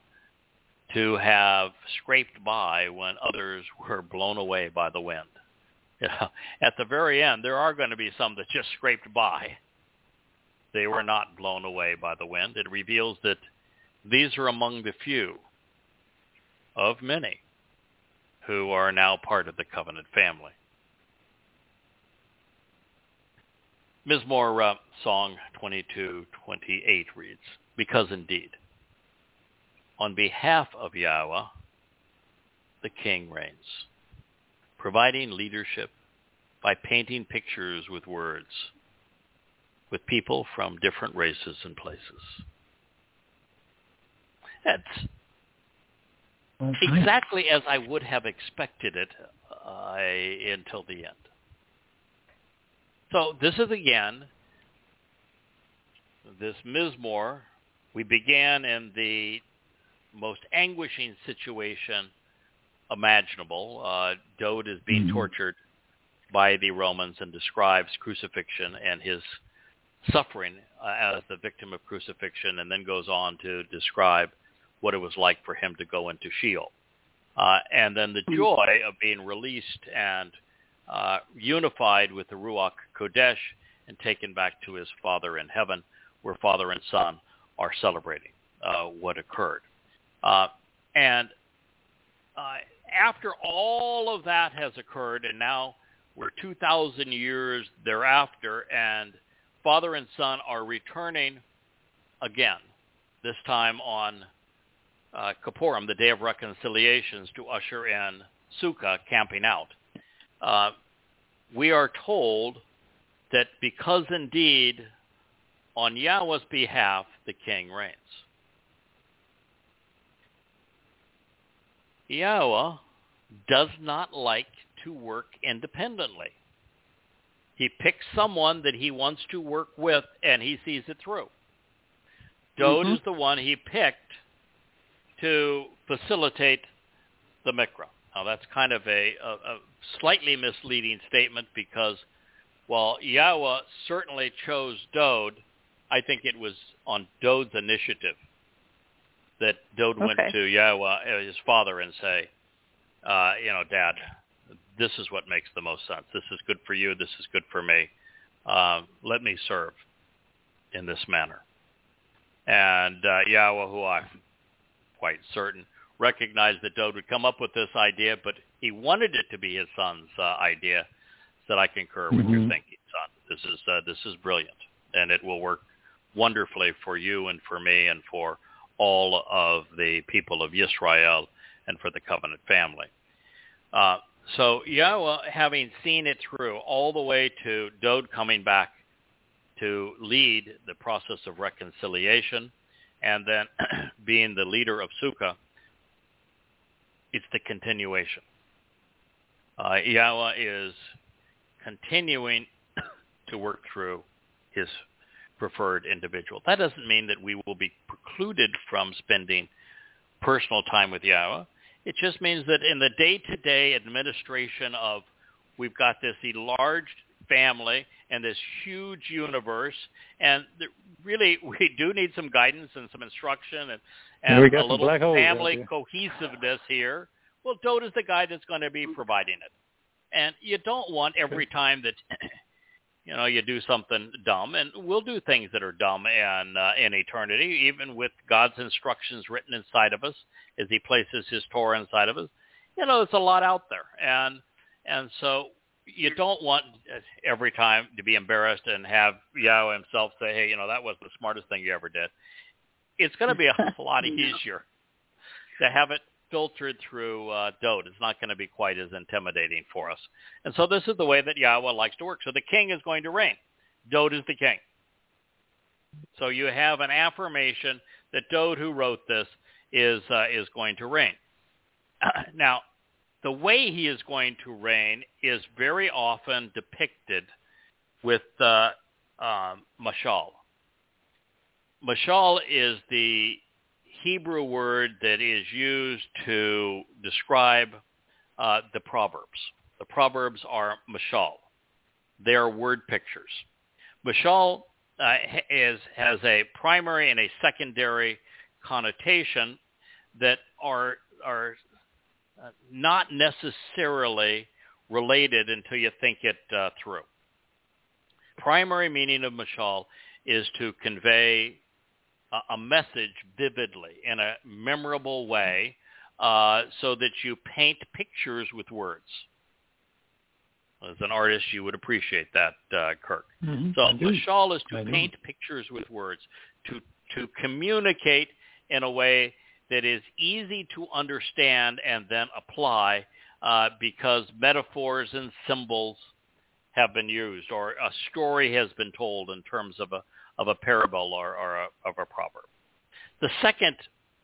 to have scraped by when others were blown away by the wind. You know, at the very end, there are going to be some that just scraped by. They were not blown away by the wind. It reveals that these are among the few of many who are now part of the covenant family. Mizmowr uh, Song twenty-two twenty-eight reads, "Because indeed, on behalf of Yahweh, the king reigns, providing leadership by painting pictures with words, with people from different races and places." That's exactly as I would have expected it uh, until the end. So this is again, this Mizmowr, we began in the most anguishing situation imaginable. Uh, Dowd is being mm-hmm. tortured by the Romans and describes crucifixion and his suffering uh, as the victim of crucifixion, and then goes on to describe what it was like for him to go into Sheol. Uh, and then the joy of being released and uh, unified with the Ruach Kodesh and taken back to his Father in heaven, where Father and Son are celebrating uh, what occurred. Uh, and uh, after all of that has occurred, and now we're two thousand years thereafter, and father and son are returning again, this time on uh, Kippurim, the Day of Reconciliations, to usher in Sukkah, camping out. Uh, we are told that because indeed, on Yahweh's behalf, the king reigns. Yahweh does not like to work independently. He picks someone that he wants to work with, and he sees it through. Dowd mm-hmm. is the one he picked to facilitate the Mikra. Now, that's kind of a, a, a slightly misleading statement because Well, Yahowah certainly chose Dowd. I think it was on Dowd's initiative that Dowd okay. went to Yahowah, his father, and say, uh, you know, Dad, this is what makes the most sense. This is good for you. This is good for me. Uh, let me serve in this manner. And uh, Yahowah, who I'm quite certain, recognized that Dowd would come up with this idea, but he wanted it to be his son's uh, idea. That I concur with mm-hmm. your thinking, son. This is uh, this is brilliant, and it will work wonderfully for you and for me and for all of the people of Yisrael and for the covenant family. Uh, so Yahowah, having seen it through all the way to Dowd coming back to lead the process of reconciliation, and then being the leader of Sukkah, it's the continuation. Uh, Yahowah is continuing to work through his preferred individual. That doesn't mean that we will be precluded from spending personal time with Yahowah. It just means that in the day-to-day administration of we've got this enlarged family and this huge universe, and really we do need some guidance and some instruction and, and, and a little family here. Cohesiveness here. Well, Dowd is the guy that's going to be providing it. And you don't want every time that, you know, you do something dumb, and we'll do things that are dumb in, uh, in eternity, even with God's instructions written inside of us as he places his Torah inside of us. You know, it's a lot out there. And and so you don't want every time to be embarrassed and have Yahowah himself say, hey, you know, that was the smartest thing you ever did. It's going to be a lot easier to have it filtered through uh, Dowd. It's not going to be quite as intimidating for us. And so this is the way that Yahowah likes to work. So the king is going to reign. Dowd is the king. So you have an affirmation that Dowd, who wrote this, is uh, is going to reign. Uh, now, the way he is going to reign is very often depicted with uh, um, Mashal. Mashal is the Hebrew word that is used to describe uh, the Proverbs. The Proverbs are Mashal. They are word pictures. Mashal uh, is, has a primary and a secondary connotation that are, are not necessarily related until you think it uh, through. Primary meaning of Mashal is to convey a message vividly in a memorable way uh, so that you paint pictures with words. As an artist, you would appreciate that, uh, Kirk. Mm-hmm. So Mashal is to I paint do. pictures with words, to to communicate in a way that is easy to understand and then apply uh, because metaphors and symbols have been used or a story has been told in terms of a of a parable or, or a, of a proverb. The second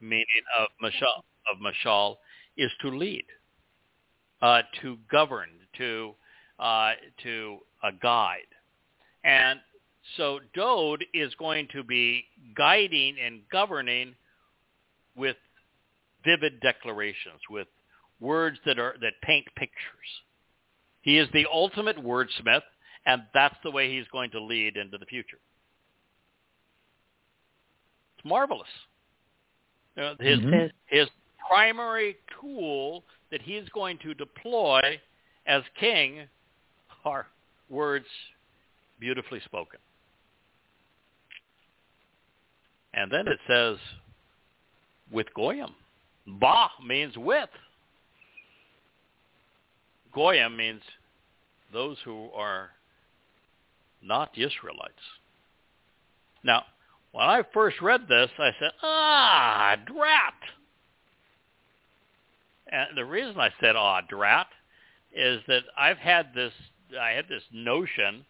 meaning of Mashal, of Mashal is to lead, uh, to govern, to uh, to uh, guide. And so Dowd is going to be guiding and governing with vivid declarations, with words that are that paint pictures. He is the ultimate wordsmith, and that's the way he's going to lead into the future. Marvelous. Uh, his, mm-hmm. his his primary tool that he's going to deploy as king are words beautifully spoken. And then it says, with Goyim. Ba means with. Goyim means those who are not Israelites. Now, when I first read this, I said, ah, drat. And the reason I said, ah, drat, is that I've had this, I had this notion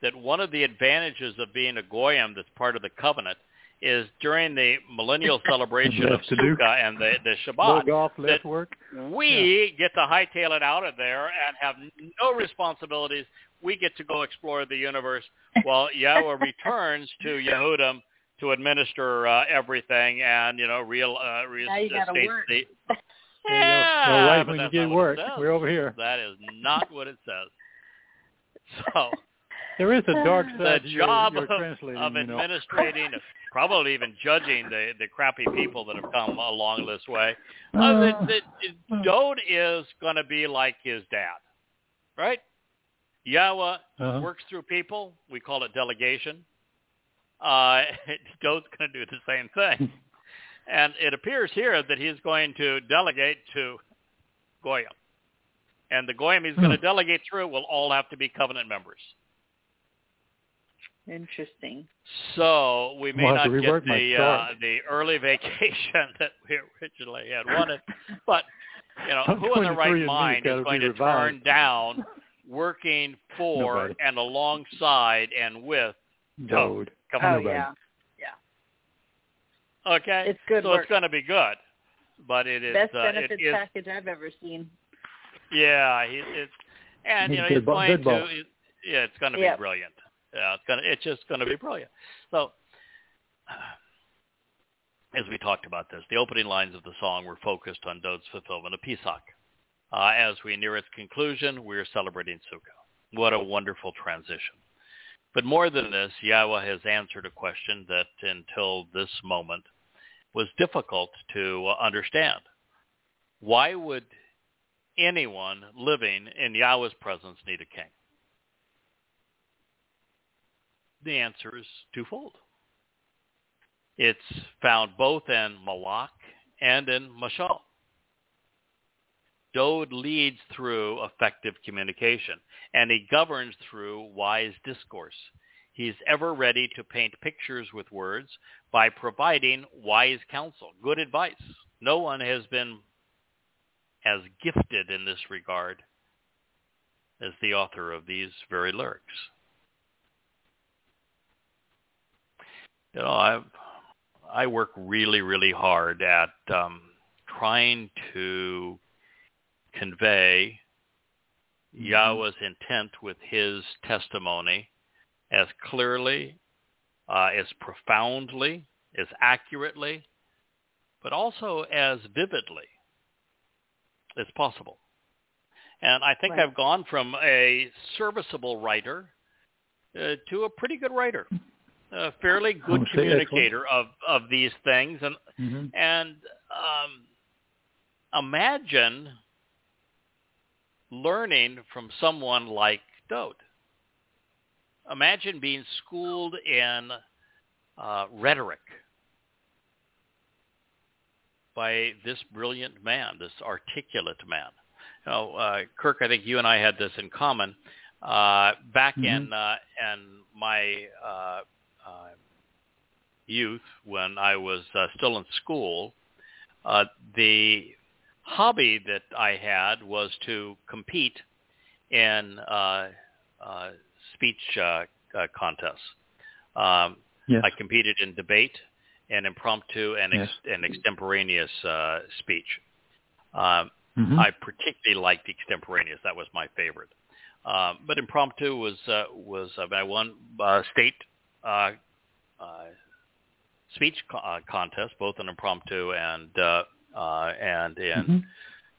that one of the advantages of being a Goyim that's part of the covenant is during the millennial celebration of Sukkah and the, the Shabbat, golf, that work. we yeah. get to hightail it out of there and have no responsibilities. We get to go explore the universe while Yahowah returns to Yehudim to administer uh, everything and, you know, real uh, real now you gotta work. The, yeah, well, right when you get work, we're over here. That is not what it says. So There is a dark side. The you're, job you're of administrating, you know. probably even judging the, the crappy people that have come along this way. Uh, uh, the, the, Dowd is going to be like his dad, right? Yahowah uh-huh. works through people. We call it delegation. Uh, Dowd's going to do the same thing. And it appears here that he's going to delegate to Goyim. And the Goyim he's going to delegate through will all have to be covenant members. Interesting. So we may not get the uh, the early vacation that we originally had wanted. But, you know, who in the right mind is going to turn down working for Nobody. and alongside and with Dowd? Come on. Oh, yeah. Yeah. Okay. It's good So work. It's going to be good. But it is... Best benefits uh, it is, package I've ever seen. Yeah, he, it's and you know he's going to he's, yeah, it's going to be yep. brilliant. Yeah, it's going to it's just going to be brilliant. So, uh, as we talked about this, the opening lines of the song were focused on Dowd's fulfillment of Pesach. Uh, as we near its conclusion, we're celebrating Sukkah. What a wonderful transition! But more than this, Yahowah has answered a question that until this moment was difficult to uh, understand. Why would anyone living in Yahowah's presence need a king? The answer is twofold. It's found both in Malach and in Mashal. Dowd leads through effective communication, and he governs through wise discourse. He's ever ready to paint pictures with words by providing wise counsel, good advice. No one has been as gifted in this regard as the author of these very lyrics. You know, I I work really, really hard at um, trying to convey mm-hmm. Yahowah's intent with his testimony as clearly, uh, as profoundly, as accurately, but also as vividly as possible. And I think right. I've gone from a serviceable writer uh, to a pretty good writer, a fairly good communicator of, of these things. And mm-hmm. and um, imagine learning from someone like Dowd. Imagine being schooled in uh, rhetoric by this brilliant man, this articulate man. You know, uh, Kirk, I think you and I had this in common. Uh, back mm-hmm. in uh, in my uh, uh, youth, when I was uh, still in school, uh, the hobby that I had was to compete in uh, uh, speech uh, uh, contests. Um, yes. I competed in debate and impromptu and, ex- yes. and extemporaneous uh, speech. Um, mm-hmm. I particularly liked extemporaneous. That was my favorite. Um, but impromptu was, uh, was uh, I won uh, state uh, uh, speech co- uh, contest, both in impromptu and, uh, uh, and in mm-hmm.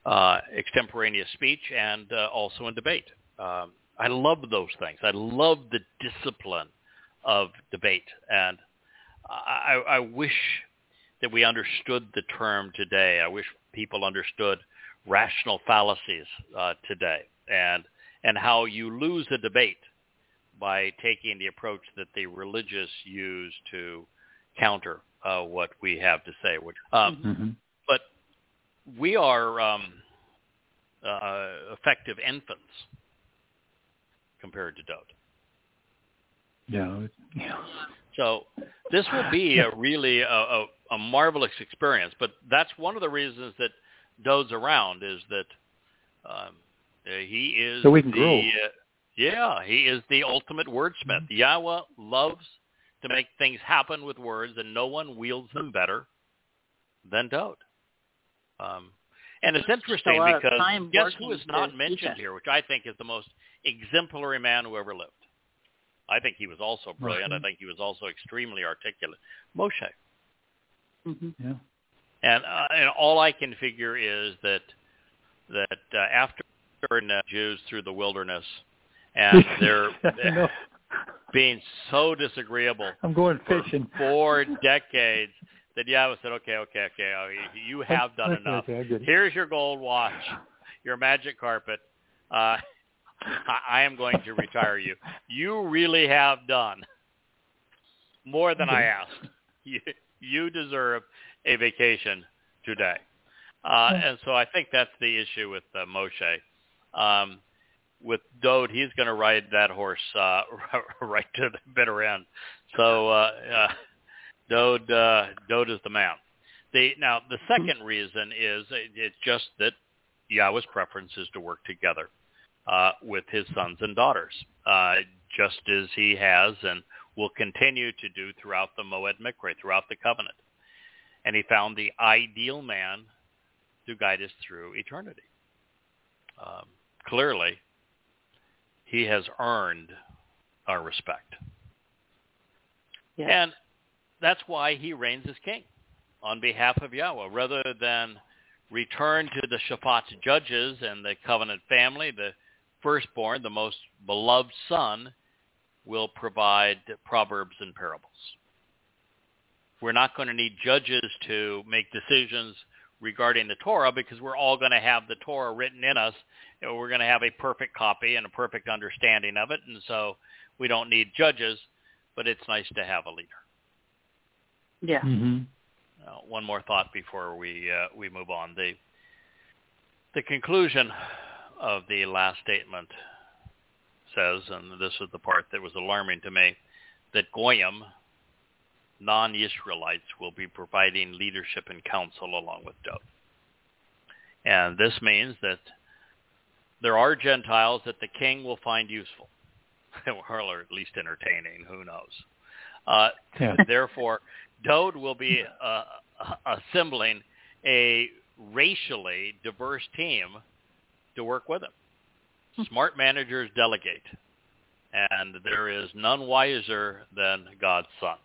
uh, extemporaneous speech and uh, also in debate. Um, I loved those things. I loved the discipline of debate, and I, I wish that we understood the term today. I wish people understood rational fallacies uh, today, and and how you lose a debate by taking the approach that the religious use to counter uh, what we have to say. Which, um, mm-hmm. But we are um, uh, effective infants compared to Dowd. Yeah. Yeah. So this will be a really a, a, a marvelous experience, but that's one of the reasons that Dowd's around is that um, he is so we can the grow. Uh, yeah he is the ultimate wordsmith. Mm-hmm. Yahowah loves to make things happen with words, and no one wields them better than Dowd. Um, and it's interesting because guess who is not mentioned here, which I think is the most exemplary man who ever lived. I think he was also brilliant. Mm-hmm. I think he was also extremely articulate. Moshe. Mm-hmm. Yeah. And uh, and all I can figure is that that uh, after the Jews through the wilderness, and they're being so disagreeable. I'm going fishing. For four decades. That Yahowah said, okay, okay, okay, you have done enough. Okay, here's your gold watch, your magic carpet. Uh, I am going to retire you. You really have done more than I asked. You, you deserve a vacation today. Uh, and so I think that's the issue with uh, Moshe. Um, with Dowd, he's going to ride that horse uh, right to the bitter end. So... Uh, uh, Dowd, uh, Dowd is the man. The, now, the second reason is it, it's just that Yahowah's preference is to work together uh, with his sons and daughters, uh, just as he has and will continue to do throughout the Moed Mikra, throughout the covenant. And he found the ideal man to guide us through eternity. Um, clearly, he has earned our respect. Yes. And that's why he reigns as king on behalf of Yahowah, rather than return to the Shaphat's judges and the covenant family. The firstborn, the most beloved son, will provide proverbs and parables. We're not going to need judges to make decisions regarding the Torah, because we're all going to have the Torah written in us. We're going to have a perfect copy and a perfect understanding of it, and so we don't need judges, but it's nice to have a leader. Yeah. Mm-hmm. Uh, one more thought before we uh, we move on. The the conclusion of the last statement says, and this is the part that was alarming to me, that Goyim, non-Israelites, will be providing leadership and counsel along with Dowd. And this means that there are Gentiles that the king will find useful, or at least entertaining, who knows. Uh, yeah. Therefore, Dowd will be uh, assembling a racially diverse team to work with him. Smart managers delegate, and there is none wiser than God's son.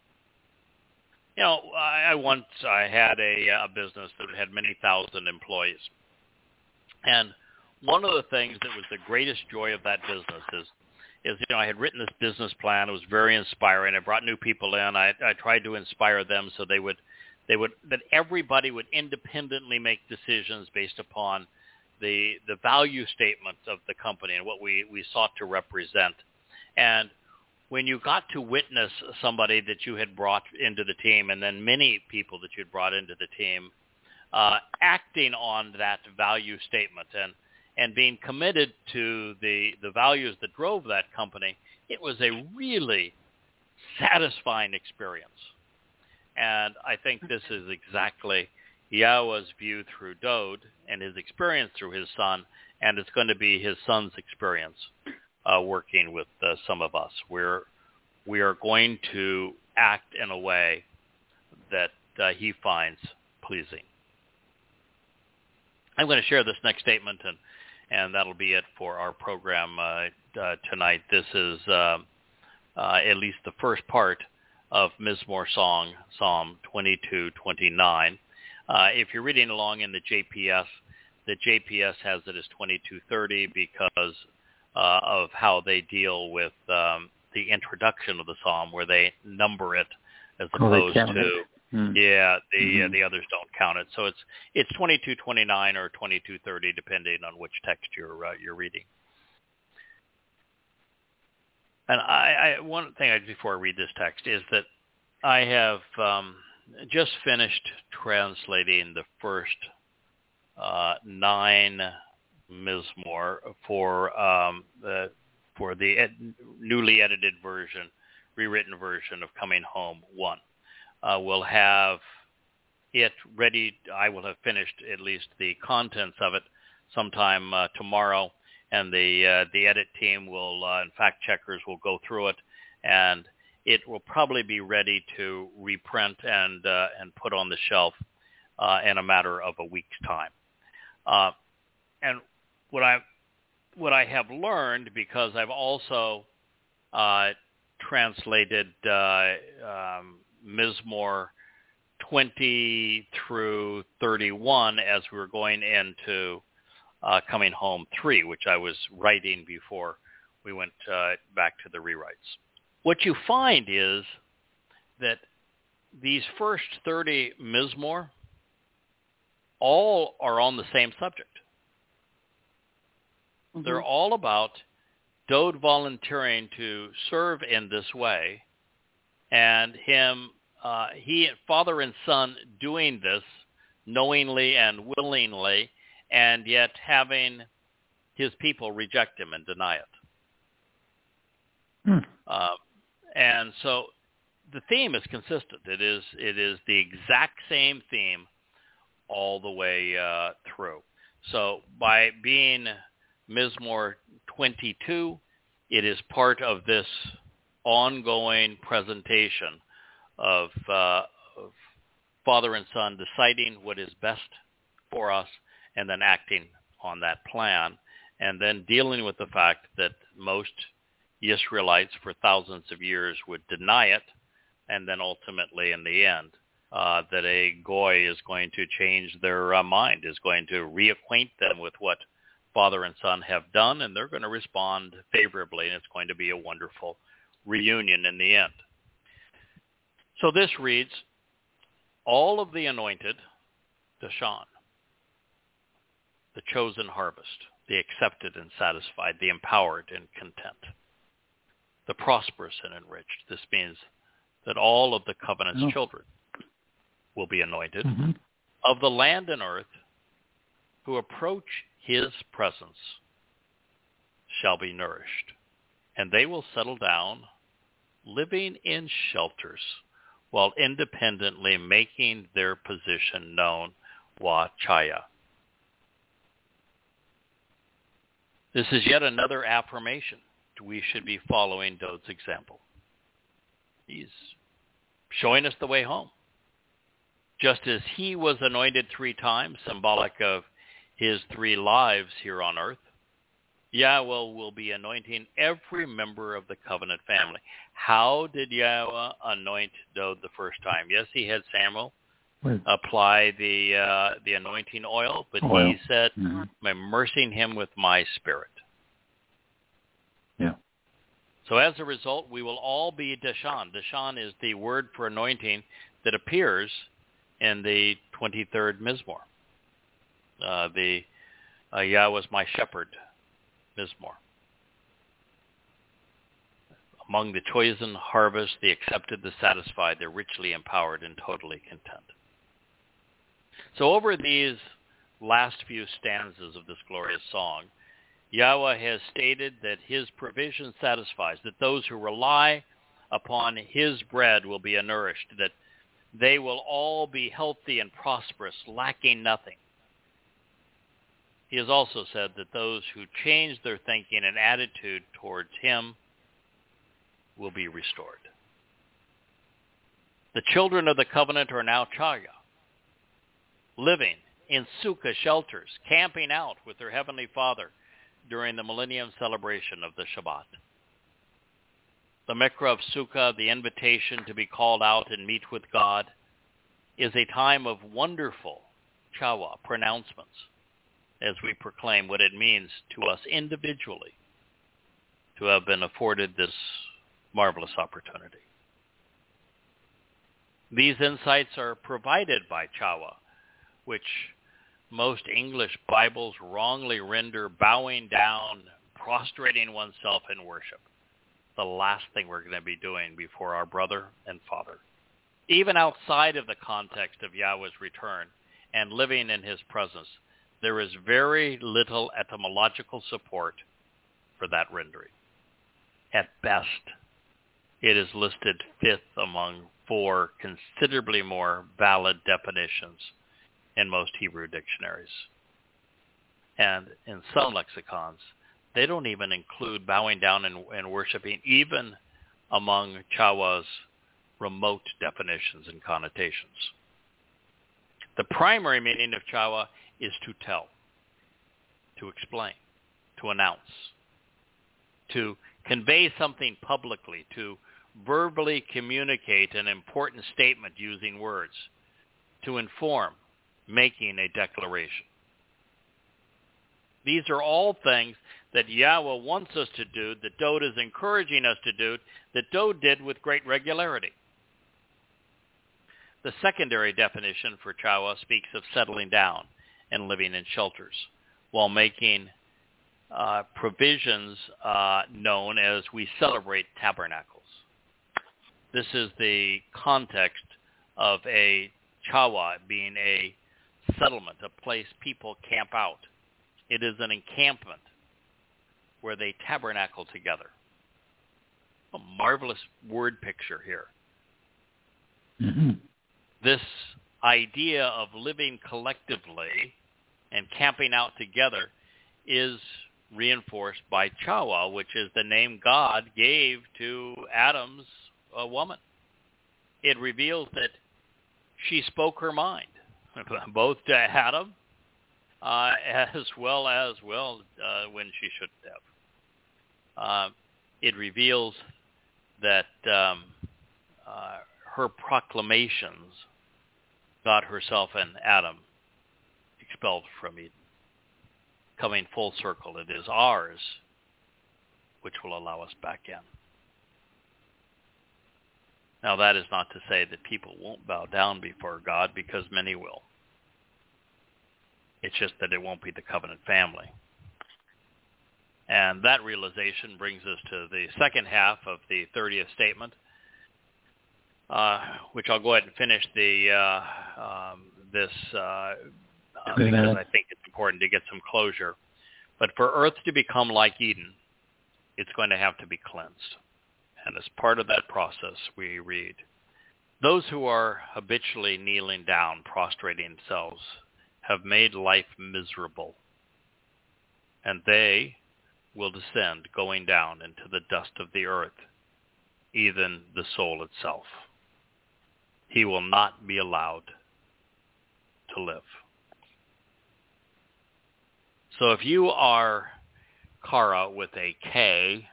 You know, I, I once I had a, a business that had many thousand employees, and one of the things that was the greatest joy of that business is. Is, you know, I had written this business plan. It was very inspiring. I brought new people in. I, I tried to inspire them so they would, they would, that everybody would independently make decisions based upon the the value statement of the company and what we, we sought to represent. And when you got to witness somebody that you had brought into the team, and then many people that you had brought into the team, uh, acting on that value statement and and being committed to the, the values that drove that company, it was a really satisfying experience. And I think this is exactly Yahowah's view through Dowd and his experience through his son, and it's going to be his son's experience uh, working with uh, some of us. We're, we are going to act in a way that uh, he finds pleasing. I'm going to share this next statement, and and that'll be it for our program uh, uh, tonight. This is uh, uh, at least the first part of Mizmowr Song, Psalm twenty-two twenty-nine. Uh, if you're reading along in the J P S, the J P S has it as twenty-two thirty because uh, of how they deal with um, the introduction of the psalm, where they number it as opposed oh, to... Hmm. Yeah, the mm-hmm. uh, the others don't count it. So it's it's twenty-two twenty-nine or twenty-two thirty, depending on which text you're uh, you're reading. And I, I one thing I, before I read this text is that I have um, just finished translating the first uh, nine Mizmor for um, uh, for the ed- newly edited version, rewritten version of Coming Home One. Uh, we'll have it ready. I will have finished at least the contents of it sometime uh, tomorrow, and the uh, the edit team will, uh, and fact checkers will go through it, and it will probably be ready to reprint and uh, and put on the shelf uh, in a matter of a week's time. Uh, and what I what I have learned, because I've also uh, translated. Uh, um, Mizmor twenty through thirty-one as we were going into uh, Coming Home three, which I was writing before we went uh, back to the rewrites. what you find is that these first thirty Mizmor all are on the same subject. Mm-hmm. They're all about Dowd volunteering to serve in this way, and him, uh, he, father and son, doing this knowingly and willingly, and yet having his people reject him and deny it. Hmm. Uh, and so the theme is consistent. It is it is the exact same theme all the way uh, through. So by being Mizmor twenty-two, it is part of this ongoing presentation of, uh, of father and son deciding what is best for us and then acting on that plan, and then dealing with the fact that most Israelites for thousands of years would deny it, and then ultimately in the end uh, that a Goy is going to change their uh, mind, is going to reacquaint them with what father and son have done, and they're going to respond favorably, and it's going to be a wonderful reunion in the end. So this reads, all of the anointed, Dashan, the chosen harvest, the accepted and satisfied, the empowered and content, the prosperous and enriched. This means that all of the covenant's oh. children will be anointed, mm-hmm. of the land and earth who approach his presence shall be nourished, and they will settle down living in shelters while independently making their position known, wa Chaya. This is yet another affirmation. We should be following Dowd's example. He's showing us the way home. Just as he was anointed three times, symbolic of his three lives here on earth, Yahowah will be anointing every member of the covenant family. How did Yahowah anoint Dowd the first time? Yes, he had Samuel Wait. apply the uh, the anointing oil, but oil. he said, mm-hmm. I'm immersing him with my spirit. Yeah. So as a result, we will all be Dashan. Dashan is the word for anointing that appears in the twenty-third Mizmor. Uh, the uh, Yahowah is my shepherd Mizmor. Among the chosen harvest, the accepted, the satisfied, they're richly empowered and totally content. So over these last few stanzas of this glorious song, Yahowah has stated that his provision satisfies, that those who rely upon his bread will be nourished, that they will all be healthy and prosperous, lacking nothing. He has also said that those who change their thinking and attitude towards him will be restored. The children of the covenant are now Chaya, living in Sukkah shelters, camping out with their Heavenly Father during the millennium celebration of the Shabbat. The Mikra of Sukkah, the invitation to be called out and meet with God, is a time of wonderful Chawah pronouncements as we proclaim what it means to us individually to have been afforded this marvelous opportunity. These insights are provided by Chawah, which most English Bibles wrongly render bowing down, prostrating oneself in worship. The last thing we're going to be doing before our brother and father, even outside of the context of Yahowah's return and living in his presence, there is very little etymological support for that rendering. At best, it is listed fifth among four considerably more valid definitions in most Hebrew dictionaries. And in some lexicons, they don't even include bowing down and, and worshiping, even among Chawah's remote definitions and connotations. The primary meaning of Chawah is to tell, to explain, to announce, to convey something publicly, to verbally communicate an important statement using words, to inform, making a declaration. These are all things that Yahweh wants us to do, that Dowd is encouraging us to do, that Dowd did with great regularity. The secondary definition for Chawah speaks of settling down and living in shelters while making uh, provisions uh, known as we celebrate tabernacles. This is the context of a Chawah being a settlement, a place people camp out. It is an encampment where they tabernacle together. A marvelous word picture here. Mm-hmm. This idea of living collectively and camping out together is reinforced by Chawah, which is the name God gave to Adam's uh, woman. It reveals that she spoke her mind, both to Adam uh, as well as, well, uh, when she shouldn't have. Uh, it reveals that um, uh, her proclamations got herself and Adam expelled from Eden. Coming full circle, it is ours which will allow us back in. Now, that is not to say that people won't bow down before God, because many will. It's just that it won't be the covenant family. And that realization brings us to the second half of the thirtieth statement, uh, which I'll go ahead and finish the uh, um, this uh, uh, because I think it's important to get some closure. But for earth to become like Eden, it's going to have to be cleansed. And as part of that process, we read, "Those who are habitually kneeling down, prostrating themselves, have made life miserable, and they will descend, going down into the dust of the earth, even the soul itself. He will not be allowed to live." So if you are Kara with a K,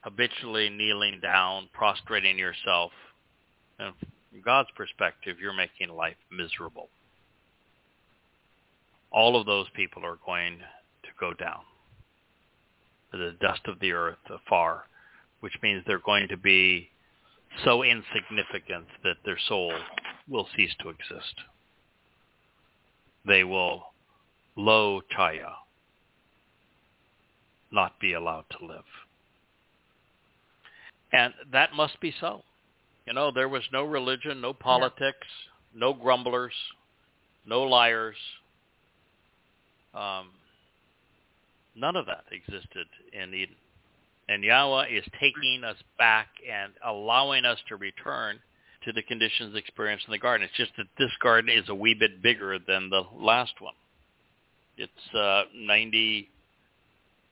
habitually kneeling down, prostrating yourself, and from God's perspective, you're making life miserable. All of those people are going to go down to the dust of the earth afar, which means they're going to be so insignificant that their soul will cease to exist. They will, lo Chaya, not be allowed to live. And that must be so. You know, there was no religion, no politics, no grumblers, no liars. Um, none of that existed in Eden. And Yahweh is taking us back and allowing us to return to the conditions experienced in the garden. It's just that this garden is a wee bit bigger than the last one. It's uh, ninety...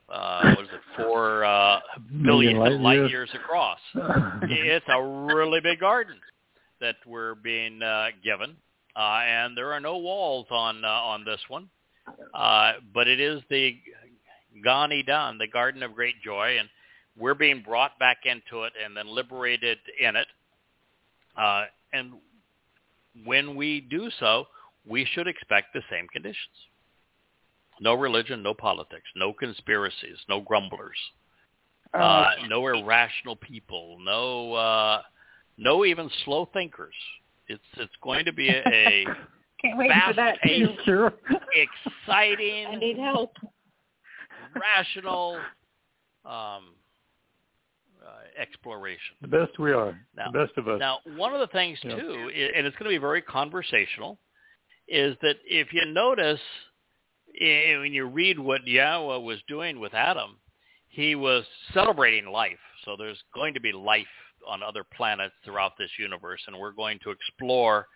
Uh, what is it, four uh, billion light, light years across. It's a really big garden that we're being uh, given, uh, and there are no walls on uh, on this one. Uh, but it is the Gan Eden, the Garden of Great Joy, and we're being brought back into it and then liberated in it. Uh, and when we do so, we should expect the same conditions. No religion, no politics, no conspiracies, no grumblers, uh, uh, no irrational people, no uh, no even slow thinkers. It's it's going to be a fast-paced, exciting, I need help. rational um, uh, exploration. The best we are, now, the best of us. Now, one of the things, yeah. too, and it's going to be very conversational, is that if you notice, when you read what Yahweh was doing with Adam, he was celebrating life. So there's going to be life on other planets throughout this universe, and we're going to explore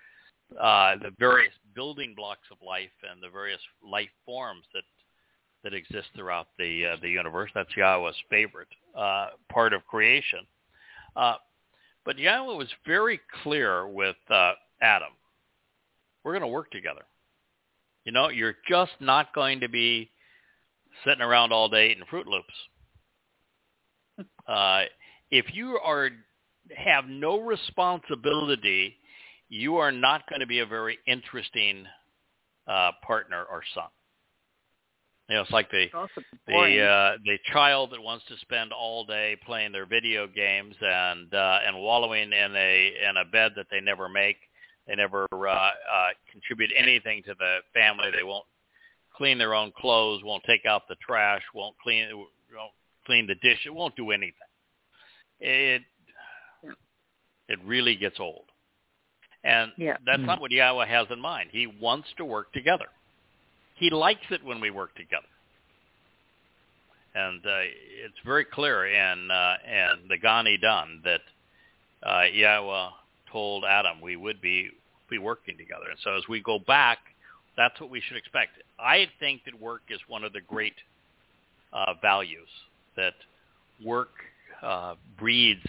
uh, the various building blocks of life and the various life forms that that exist throughout the uh, the universe. That's Yahweh's favorite uh, part of creation. Uh, but Yahweh was very clear with uh, Adam. We're going to work together. You know, you're just not going to be sitting around all day eating Fruit Loops. Uh, if you are have no responsibility, you are not going to be a very interesting uh, partner or son. You know, it's like the the uh, the child that wants to spend all day playing their video games and uh, and wallowing in a in a bed that they never make. They never uh, uh, contribute anything to the family. They won't clean their own clothes. Won't take out the trash. Won't clean won't clean the dish. It won't do anything. It it really gets old, and yeah. that's mm-hmm. not what Yahowah has in mind. He wants to work together. He likes it when we work together, and uh, it's very clear in uh, in the Gan Eden that uh, Yahowah told Adam we would be be working together. And so as we go back, that's what we should expect. I think that work is one of the great uh, values, that work uh, breeds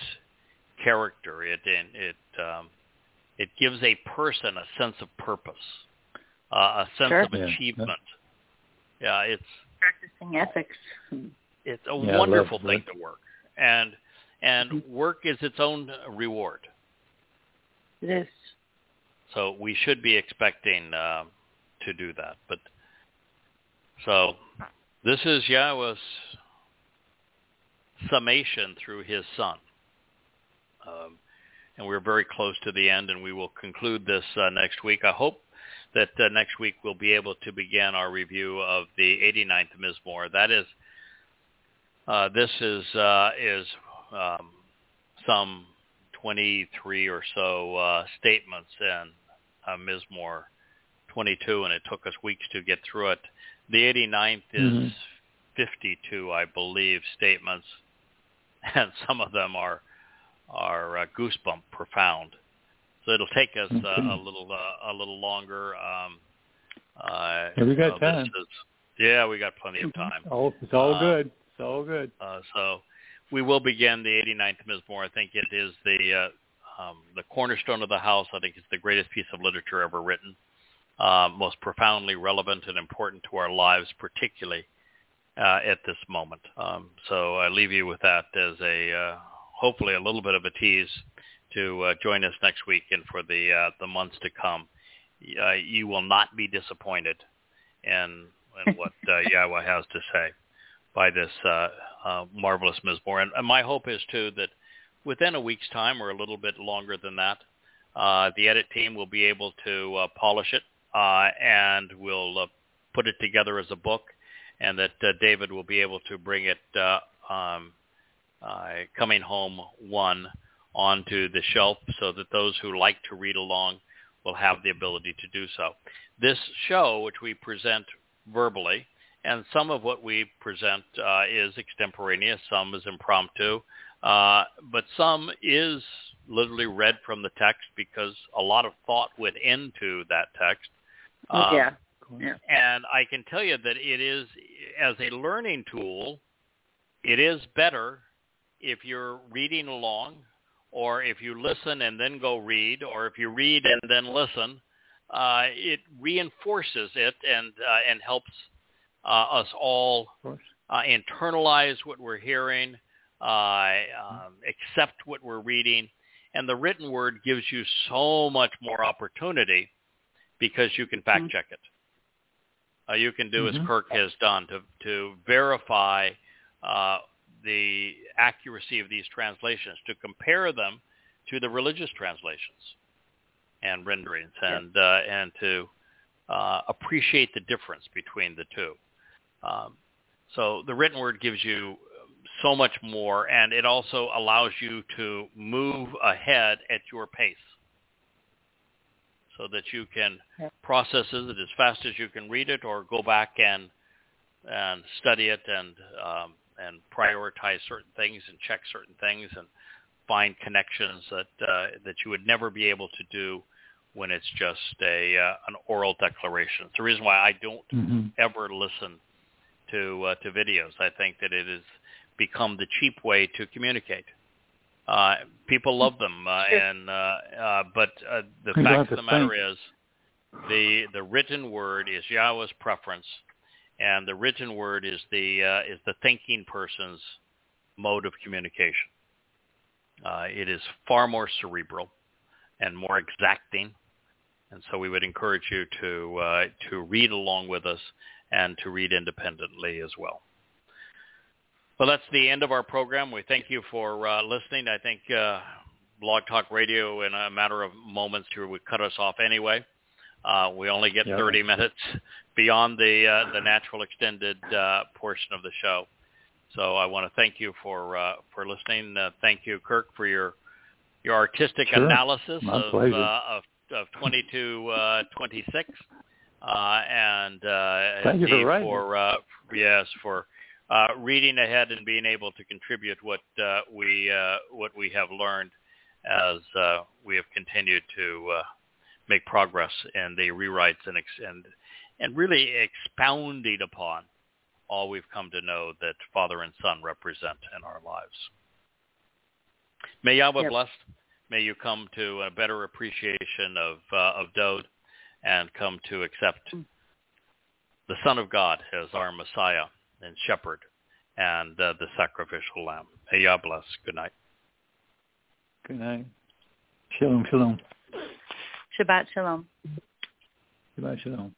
character. It it it, um, it gives a person a sense of purpose. Uh, a sense sure. of achievement. Yeah, yeah it's practicing ethics. It's a yeah, wonderful thing to work, and and work is its own reward. It is. So we should be expecting uh, to do that. But so this is Yahowah's summation through his son, um, and we're very close to the end, and we will conclude this uh, next week. I hope that uh, next week we'll be able to begin our review of the eighty-ninth Mizmor. That is, uh, this is uh, is um, some twenty-three or so uh, statements in uh, Mizmor twenty-two, and it took us weeks to get through it. The eighty-ninth mm-hmm. is fifty-two, I believe, statements, and some of them are are uh, goosebump profound. So it'll take us uh, a little uh, a little longer. Um, uh, yeah, we got so time. Is, yeah, we got plenty of time. Oh, it's all uh, good. It's all good. Uh, so we will begin the eighty-ninth Mizmor. I think it is the uh, um, the cornerstone of the house. I think it's the greatest piece of literature ever written, uh, most profoundly relevant and important to our lives, particularly uh, at this moment. Um, so I leave you with that as a uh, hopefully a little bit of a tease to uh, join us next week and for the uh, the months to come. Uh, you will not be disappointed in, in what uh, Yahowah has to say by this uh, uh, marvelous Mizmor. And, and my hope is, too, that within a week's time or a little bit longer than that, uh, the edit team will be able to uh, polish it uh, and we'll uh, put it together as a book, and that uh, David will be able to bring it uh, um, uh, coming home one onto the shelf so that those who like to read along will have the ability to do so. This show, which we present verbally, and some of what we present uh, is extemporaneous, some is impromptu, uh, but some is literally read from the text because a lot of thought went into that text. Um, yeah. yeah. And I can tell you that it is, as a learning tool, it is better if you're reading along, or if you listen and then go read, or if you read and then listen, uh, it reinforces it and uh, and helps uh, us all uh, internalize what we're hearing, uh, um, accept what we're reading. And the written word gives you so much more opportunity because you can fact check it. Uh, you can do mm-hmm. as Kirk has done to, to verify uh the accuracy of these translations, to compare them to the religious translations and renderings, yeah. and uh, and to uh, appreciate the difference between the two. Um, so the written word gives you so much more, and it also allows you to move ahead at your pace so that you can yeah. process it as fast as you can read it, or go back and and study it and um, and prioritize certain things and check certain things and find connections that uh, that you would never be able to do when it's just a uh, an oral declaration. It's the reason why I don't mm-hmm. ever listen to uh, to videos. I think that it has become the cheap way to communicate. Uh, people love them, uh, and uh, uh, but uh, the I fact of the matter think. is the the written word is Yahowah's preference. And the written word is the uh, is the thinking person's mode of communication. Uh, it is far more cerebral and more exacting, and so we would encourage you to uh, to read along with us and to read independently as well. Well, that's the end of our program. We thank you for uh, listening. I think uh, Blog Talk Radio, in a matter of moments here, would cut us off anyway. Uh, we only get yeah. thirty minutes beyond the uh, the natural extended uh, portion of the show. So I want to thank you for uh, for listening. Uh, thank you, Kirk, for your your artistic sure. analysis of, uh, of of twenty-two twenty-six, uh, and uh, thank you for, for uh, yes for uh, reading ahead and being able to contribute what uh, we uh, what we have learned as uh, we have continued to uh, make progress in the rewrites and ex- and and really expounding upon all we've come to know that Father and Son represent in our lives. May Yahweh yep. bless. May you come to a better appreciation of uh, of Dowd, and come to accept the Son of God as our Messiah and Shepherd and uh, the sacrificial Lamb. May Yah bless. Good night. Good night. Shalom, shalom. Shabbat shalom. Shabbat shalom.